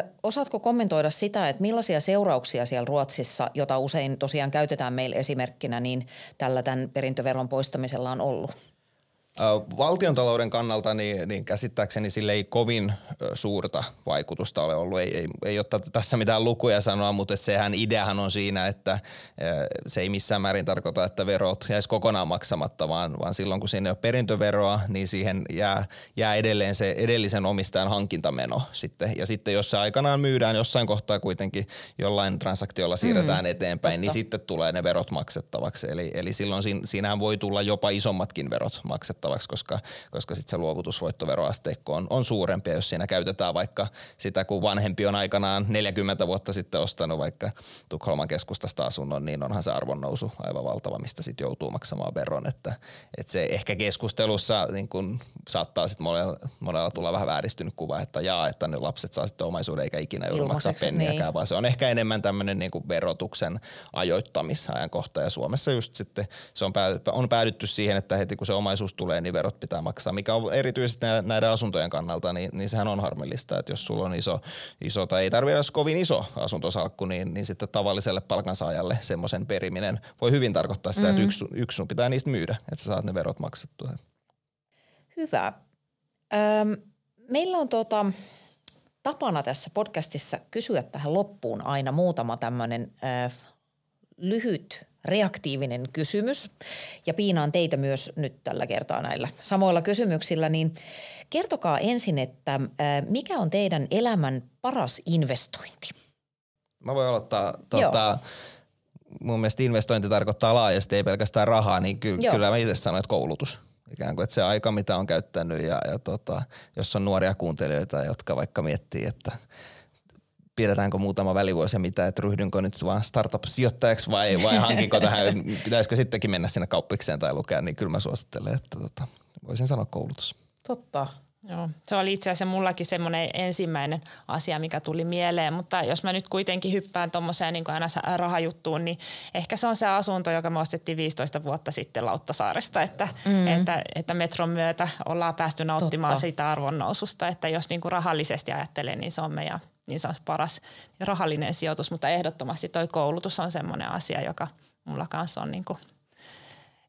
Ö, osaatko kommentoida sitä, että millaisia seurauksia siellä Ruotsissa, jota usein tosiaan käytetään meillä esimerkkinä, niin tällä tämän perintöveron poistamisella on ollut? Valtiontalouden kannalta niin, niin käsittääkseni sille ei kovin suurta vaikutusta ole ollut. Ei, ei, ei ole tässä mitään lukuja sanoa, mutta sehän ideahan on siinä, että se ei missään määrin tarkoita, että verot jäisi kokonaan maksamatta, vaan, vaan silloin kun siinä ei ole perintöveroa, niin siihen jää, jää edelleen se edellisen omistajan hankintameno sitten. Ja sitten jos se aikanaan myydään jossain kohtaa kuitenkin jollain transaktiolla siirretään mm, eteenpäin, totta. niin sitten tulee ne verot maksettavaksi. Eli, eli silloin siin, siinähän voi tulla jopa isommatkin verot maksettavaksi. koska, koska sitten se luovutusvoittoveroasteikko on, on suurempi, jos siinä käytetään vaikka sitä, kun vanhempi on aikanaan neljäkymmentä vuotta sitten ostanut vaikka Tukholman keskustasta asunnon, niin onhan se arvonnousu aivan valtava, mistä sitten joutuu maksamaan veron, että, että se ehkä keskustelussa niin kun saattaa sitten monella, monella tulla vähän vääristynyt kuva, että jaa, että ne lapset saa sitten omaisuuden eikä ikinä joudu maksaa penniäkään, niin. vaan se on ehkä enemmän tämmöinen niin kuin verotuksen ajoittamisajankohta ja Suomessa just sitten se on, pää, on päädytty siihen, että heti kun se omaisuus tulee, niin verot pitää maksaa, mikä on erityisesti näiden asuntojen kannalta, niin, niin sehän on harmillista, että jos sulla on iso, iso tai ei tarvitse olla kovin iso asuntosalkku, niin, niin sitten tavalliselle palkansaajalle semmoisen periminen voi hyvin tarkoittaa sitä, mm-hmm. että yksi, yksi sun pitää niistä myydä, että sä saat ne verot maksettua. Hyvä. Öm, meillä on tuota tapana tässä podcastissa kysyä tähän loppuun aina muutama tämmöinen äh, lyhyt reaktiivinen kysymys ja piinaan teitä myös nyt tällä kertaa näillä samoilla kysymyksillä, niin kertokaa ensin, että mikä on teidän elämän paras investointi? Mä voin aloittaa, tuota, mun mielestä investointi tarkoittaa laajasti, ei pelkästään rahaa, niin ky- kyllä mä itse sanoin, että koulutus. Ikään kuin, että se aika, mitä on käyttänyt ja, ja tota, jos on nuoria kuuntelijoita, jotka vaikka miettii, että pidetäänkö muutama välivuosi ja mitä, että ryhdynkö nyt vaan startup-sijoittajaksi vai, vai hankinko tähän, pitäisikö sittenkin mennä sinne kauppikseen tai lukea, niin kyllä mä suosittelen, että tota, voisin sanoa koulutus. Totta. Joo. Se oli itse asiassa mullakin semmoinen ensimmäinen asia, mikä tuli mieleen, mutta jos mä nyt kuitenkin hyppään tommoseen niin kuin aina rahajuttuun, niin ehkä se on se asunto, joka me ostettiin viisitoista vuotta sitten Lauttasaaresta, että, mm. että, että metron myötä ollaan päästy nauttimaan Totta. siitä arvonnoususta, että jos niin kuin rahallisesti ajattelee, niin se on meidän niin se on paras rahallinen sijoitus, mutta ehdottomasti toi koulutus on semmoinen asia, joka mulla kanssa on niinku,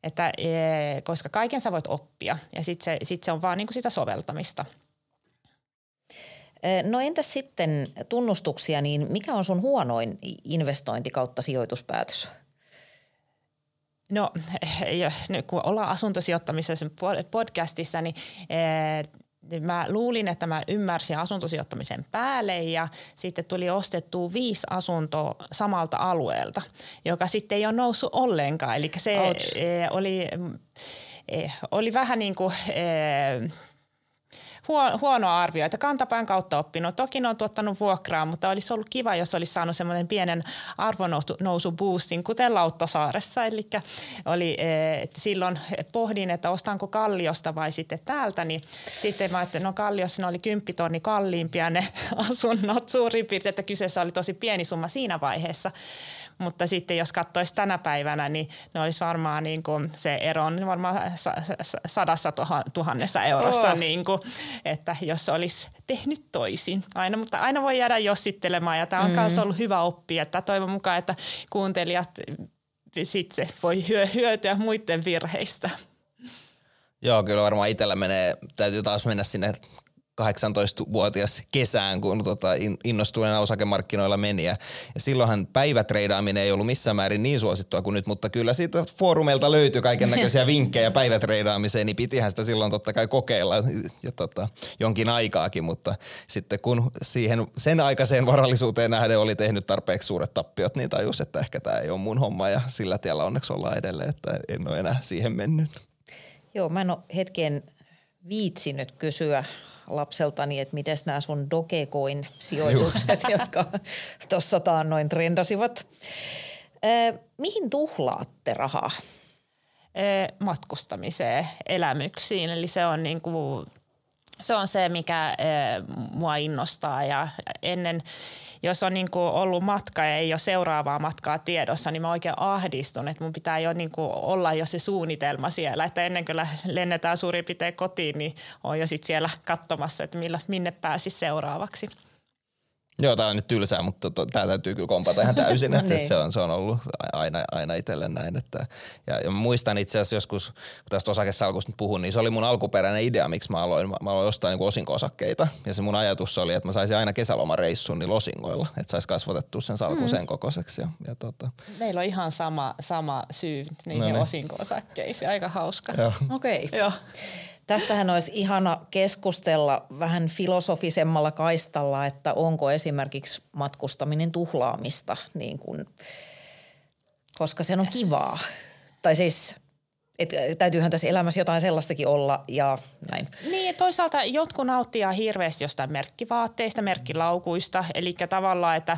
että ee, koska kaiken sä voit oppia ja sit se, sit se on vaan niinku sitä soveltamista. No entäs sitten tunnustuksia, niin mikä on sun huonoin investointi kautta sijoituspäätös? No kun ollaan asuntosijoittamisessa podcastissa, niin ee, mä luulin, että mä ymmärsin asuntosijoittamisen päälle ja sitten tuli ostettua viisi asuntoa samalta alueelta, joka sitten ei ole noussut ollenkaan. Eli se eh, oli, eh, oli vähän niin kuin eh, huo, huonoa arvioita. Kantapään kautta oppinut. Toki ne on tuottanut vuokraa, mutta olisi ollut kiva, jos olisi saanut semmoinen pienen arvonnousuboostin, kuten Lauttasaaressa. Eli oli, eh, silloin pohdin, että ostanko Kalliosta vai sitten täältä, niin sitten mä ajattelin, no Kalliossa ne oli kymppitonni kalliimpia ne asunnot suurin piirtein, että kyseessä oli tosi pieni summa siinä vaiheessa. Mutta sitten jos katsoisi tänä päivänä, niin ne olisi varmaan niin kuin se ero on varmaan sadassa tuhannessa eurossa oh. niin kuin, että jos olisi tehnyt toisin. Aina, mutta aina voi jäädä jossittelemaan ja tämä on myös mm. ollut hyvä oppi, että toivon mukaan, että kuuntelijat sitten voi hyötyä muiden virheistä. Joo, kyllä varmaan itsellä menee, täytyy taas mennä sinne kahdeksantoistavuotias kesään, kun tota innostuneena osakemarkkinoilla meni. Ja silloinhan päivätreidaaminen ei ollut missään määrin niin suosittua kuin nyt, mutta kyllä siitä foorumeilta löytyy kaiken näköisiä vinkkejä päivätreidaamiseen, niin pitihän sitä silloin totta kai kokeilla jo tota, jonkin aikaakin, mutta sitten kun siihen sen aikaiseen varallisuuteen nähden oli tehnyt tarpeeksi suuret tappiot, niin tajus, että ehkä tämä ei ole mun homma ja sillä tiellä onneksi ollaan edelleen, että en ole enää siihen mennyt. Joo, mä en ole hetken viitsinyt kysyä lapseltani, että mites nämä sun Dogecoin sijoitukset, jotka tuossa taannoin trendasivat. Ö, mihin tuhlaatte rahaa? Matkustamiseen, elämyksiin. Eli se on niin kuin, se on se, mikä mua innostaa, ja ennen, jos on niin kuin ollut matka ja ei ole seuraavaa matkaa tiedossa, niin mä oikein ahdistun, että mun pitää jo niin kuin olla jo se suunnitelma siellä, että ennen kuin lennetään suurin piirtein kotiin, niin on jo sitten siellä katsomassa, että millä, minne pääsisi seuraavaksi. Joo, tämä on nyt tylsää, mutta to, tämä täytyy kyllä kompata ihan täysin, että, että se, on, se on ollut aina, aina itselle näin. Että, ja, ja muistan itse asiassa joskus, kun tästä osakesalkusta nyt puhun, niin se oli mun alkuperäinen idea, miksi mä aloin, mä aloin ostaa niin kuin osinko-osakkeita. Ja se mun ajatus oli, että mä saisin aina kesälomareissun niillä osingoilla, että saisi kasvatettua sen salkun mm. sen kokoiseksi. Ja, ja tota. Meillä on ihan sama, sama syy niihin no niin. osinko-osakkeisiin, aika hauska. Okei. Okay. Joo. Tästähän olisi ihana keskustella vähän filosofisemmalla kaistalla, että onko esimerkiksi matkustaminen tuhlaamista, niin kuin, koska se on kivaa. Tai siis, että täytyyhän tässä elämässä jotain sellaistakin olla ja näin. Niin, toisaalta jotkut nauttia hirveästi jostain merkkivaatteista, merkkilaukuista. Eli tavallaan, että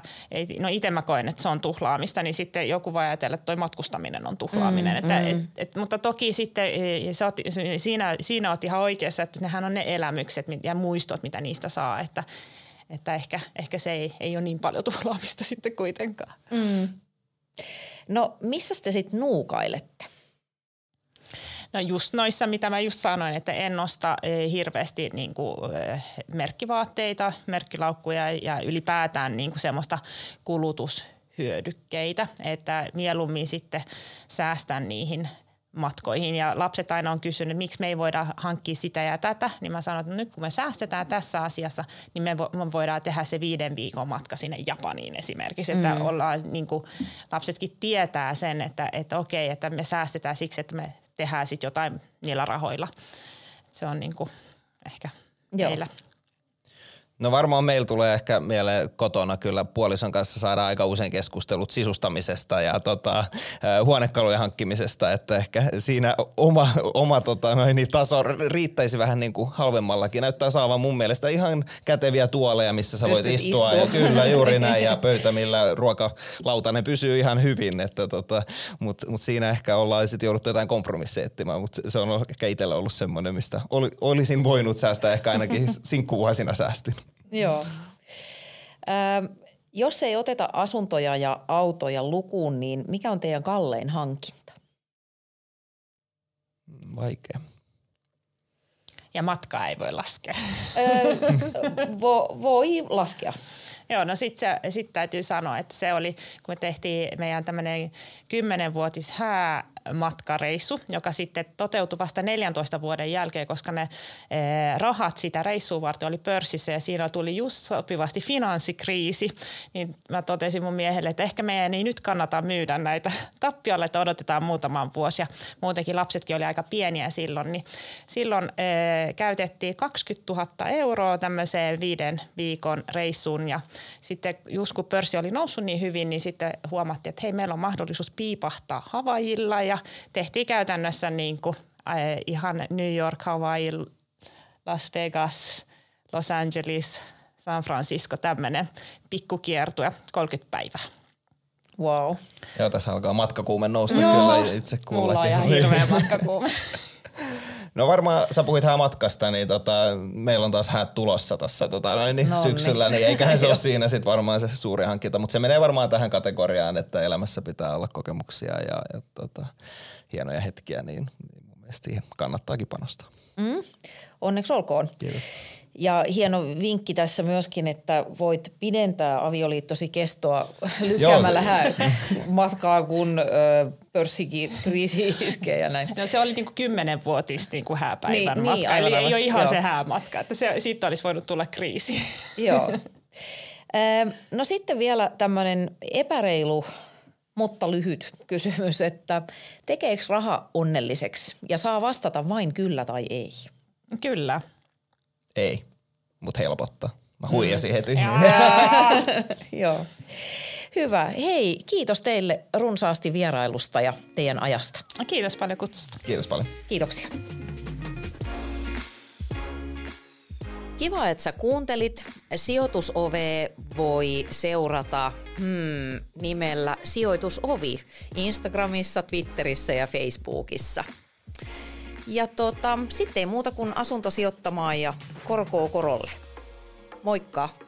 no itse mä koen, että se on tuhlaamista, niin sitten joku voi ajatella, että toi matkustaminen on tuhlaaminen. Mm, että, mm. Et, et, mutta toki sitten oot, siinä, siinä oot ihan oikeassa, että nehän on ne elämykset ja muistot, mitä niistä saa. Että, että ehkä, ehkä se ei, ei ole niin paljon tuhlaamista sitten kuitenkaan. Mm. No missä te sitten nuukailette? No just noissa, mitä mä just sanoin, että en osta hirveästi niin kuin merkkivaatteita, merkkilaukkuja ja ylipäätään niin kuin semmoista kulutushyödykkeitä, että mieluummin sitten säästän niihin matkoihin. Ja lapset aina on kysynyt, että miksi me ei voida hankkia sitä ja tätä, niin mä sanon, että nyt kun me säästetään tässä asiassa, niin me voidaan tehdä se viiden viikon matka sinne Japaniin esimerkiksi, että mm. ollaan niin kuin, lapsetkin tietää sen, että, että okei, että me säästetään siksi, että me tehdään sitten jotain niillä rahoilla. Se on niinku ehkä Joo. meillä. No varmaan meillä tulee ehkä mieleen kotona kyllä puolison kanssa saadaan aika usein keskustelut sisustamisesta ja tota, huonekalujen hankkimisesta, että ehkä siinä oma, oma tota, noin, niin taso riittäisi vähän niin kuin halvemmallakin. Näyttää saavan mun mielestä ihan käteviä tuoleja, missä sä Pystyt voit istua. istua. Ja kyllä juuri näin ja pöytä, millä ruokalautanen pysyy ihan hyvin, että tota, mutta mut siinä ehkä ollaan sitten jouduttu jotain kompromisseja etsimään, mutta se on ehkä itsellä ollut semmoinen, mistä ol, olisin voinut säästää, ehkä ainakin sinkkuvuosina säästin. Joo. Ö, jos ei oteta asuntoja ja autoja lukuun, niin mikä on teidän kallein hankinta? Vaikea. Ja matkaa ei voi laskea. Ö, vo, voi laskea. Joo, no sitten sit täytyy sanoa, että se oli, kun me tehtiin meidän tämmöinen kymmenvuotis hää, matkareissu, joka sitten toteutui vasta neljäntoista vuoden jälkeen, koska ne eh, rahat sitä reissua varten oli pörssissä ja siinä tuli just sopivasti finanssikriisi, niin mä totesin mun miehelle, että ehkä meidän ei nyt kannata myydä näitä tappiolle, että odotetaan muutaman vuosi ja muutenkin lapsetkin oli aika pieniä silloin, niin silloin eh, käytettiin kaksikymmentätuhatta euroa tämmöiseen viiden viikon reissuun ja sitten just kun pörssi oli noussut niin hyvin, niin sitten huomattiin, että hei, meillä on mahdollisuus piipahtaa Havaijilla ja tehtiin käytännössä niin kuin, äh, ihan New York, Hawaii, Las Vegas, Los Angeles, San Francisco, tämmöinen pikkukiertue, kolmekymmentä päivää. Wow. Joo, tässä alkaa matkakuume nousta kyllä itse kuullakin. Mulla on ihan hirveä matkakuume. No varmaan sä puhuit häämatkasta, niin tota, meillä on taas häät tulossa tässä tota, noin, niin no, syksyllä, niin, niin eiköhän se ole siinä sit varmaan se suuri hankinta. Mutta se menee varmaan tähän kategoriaan, että elämässä pitää olla kokemuksia ja, ja tota, hienoja hetkiä, niin, niin mun mielestä kannattaakin panostaa. Mm. Onneksi olkoon. Kiitos. Ja hieno vinkki tässä myöskin, että voit pidentää avioliittosi kestoa lykkäämällä hää matkaa, kun pörssikin kriisi iskee ja näin. No se oli niinku kymmenvuotis niinku hääpäivän niin, matka, niin, eli ei ole ihan Joo. se häämatka, että se, siitä olisi voinut tulla kriisi. Joo. No sitten vielä tämmöinen epäreilu, mutta lyhyt kysymys, että tekeekö raha onnelliseksi ja saa vastata vain kyllä tai ei? Kyllä. Ei, mutta helpottaa. Mä huijasin heti. Joo. Hyvä. Hei, kiitos teille runsaasti vierailusta ja teidän ajasta. Kiitos paljon kutsusta. Kiitos paljon. Kiitoksia. Kiva, että sä kuuntelit. Sijoitusove voi seurata hmm, nimellä Sijoitusovi Instagramissa, Twitterissä ja Facebookissa. Ja tota, sitten ei muuta kuin asuntosijoittamaan ja korkoa korolle. Moikka!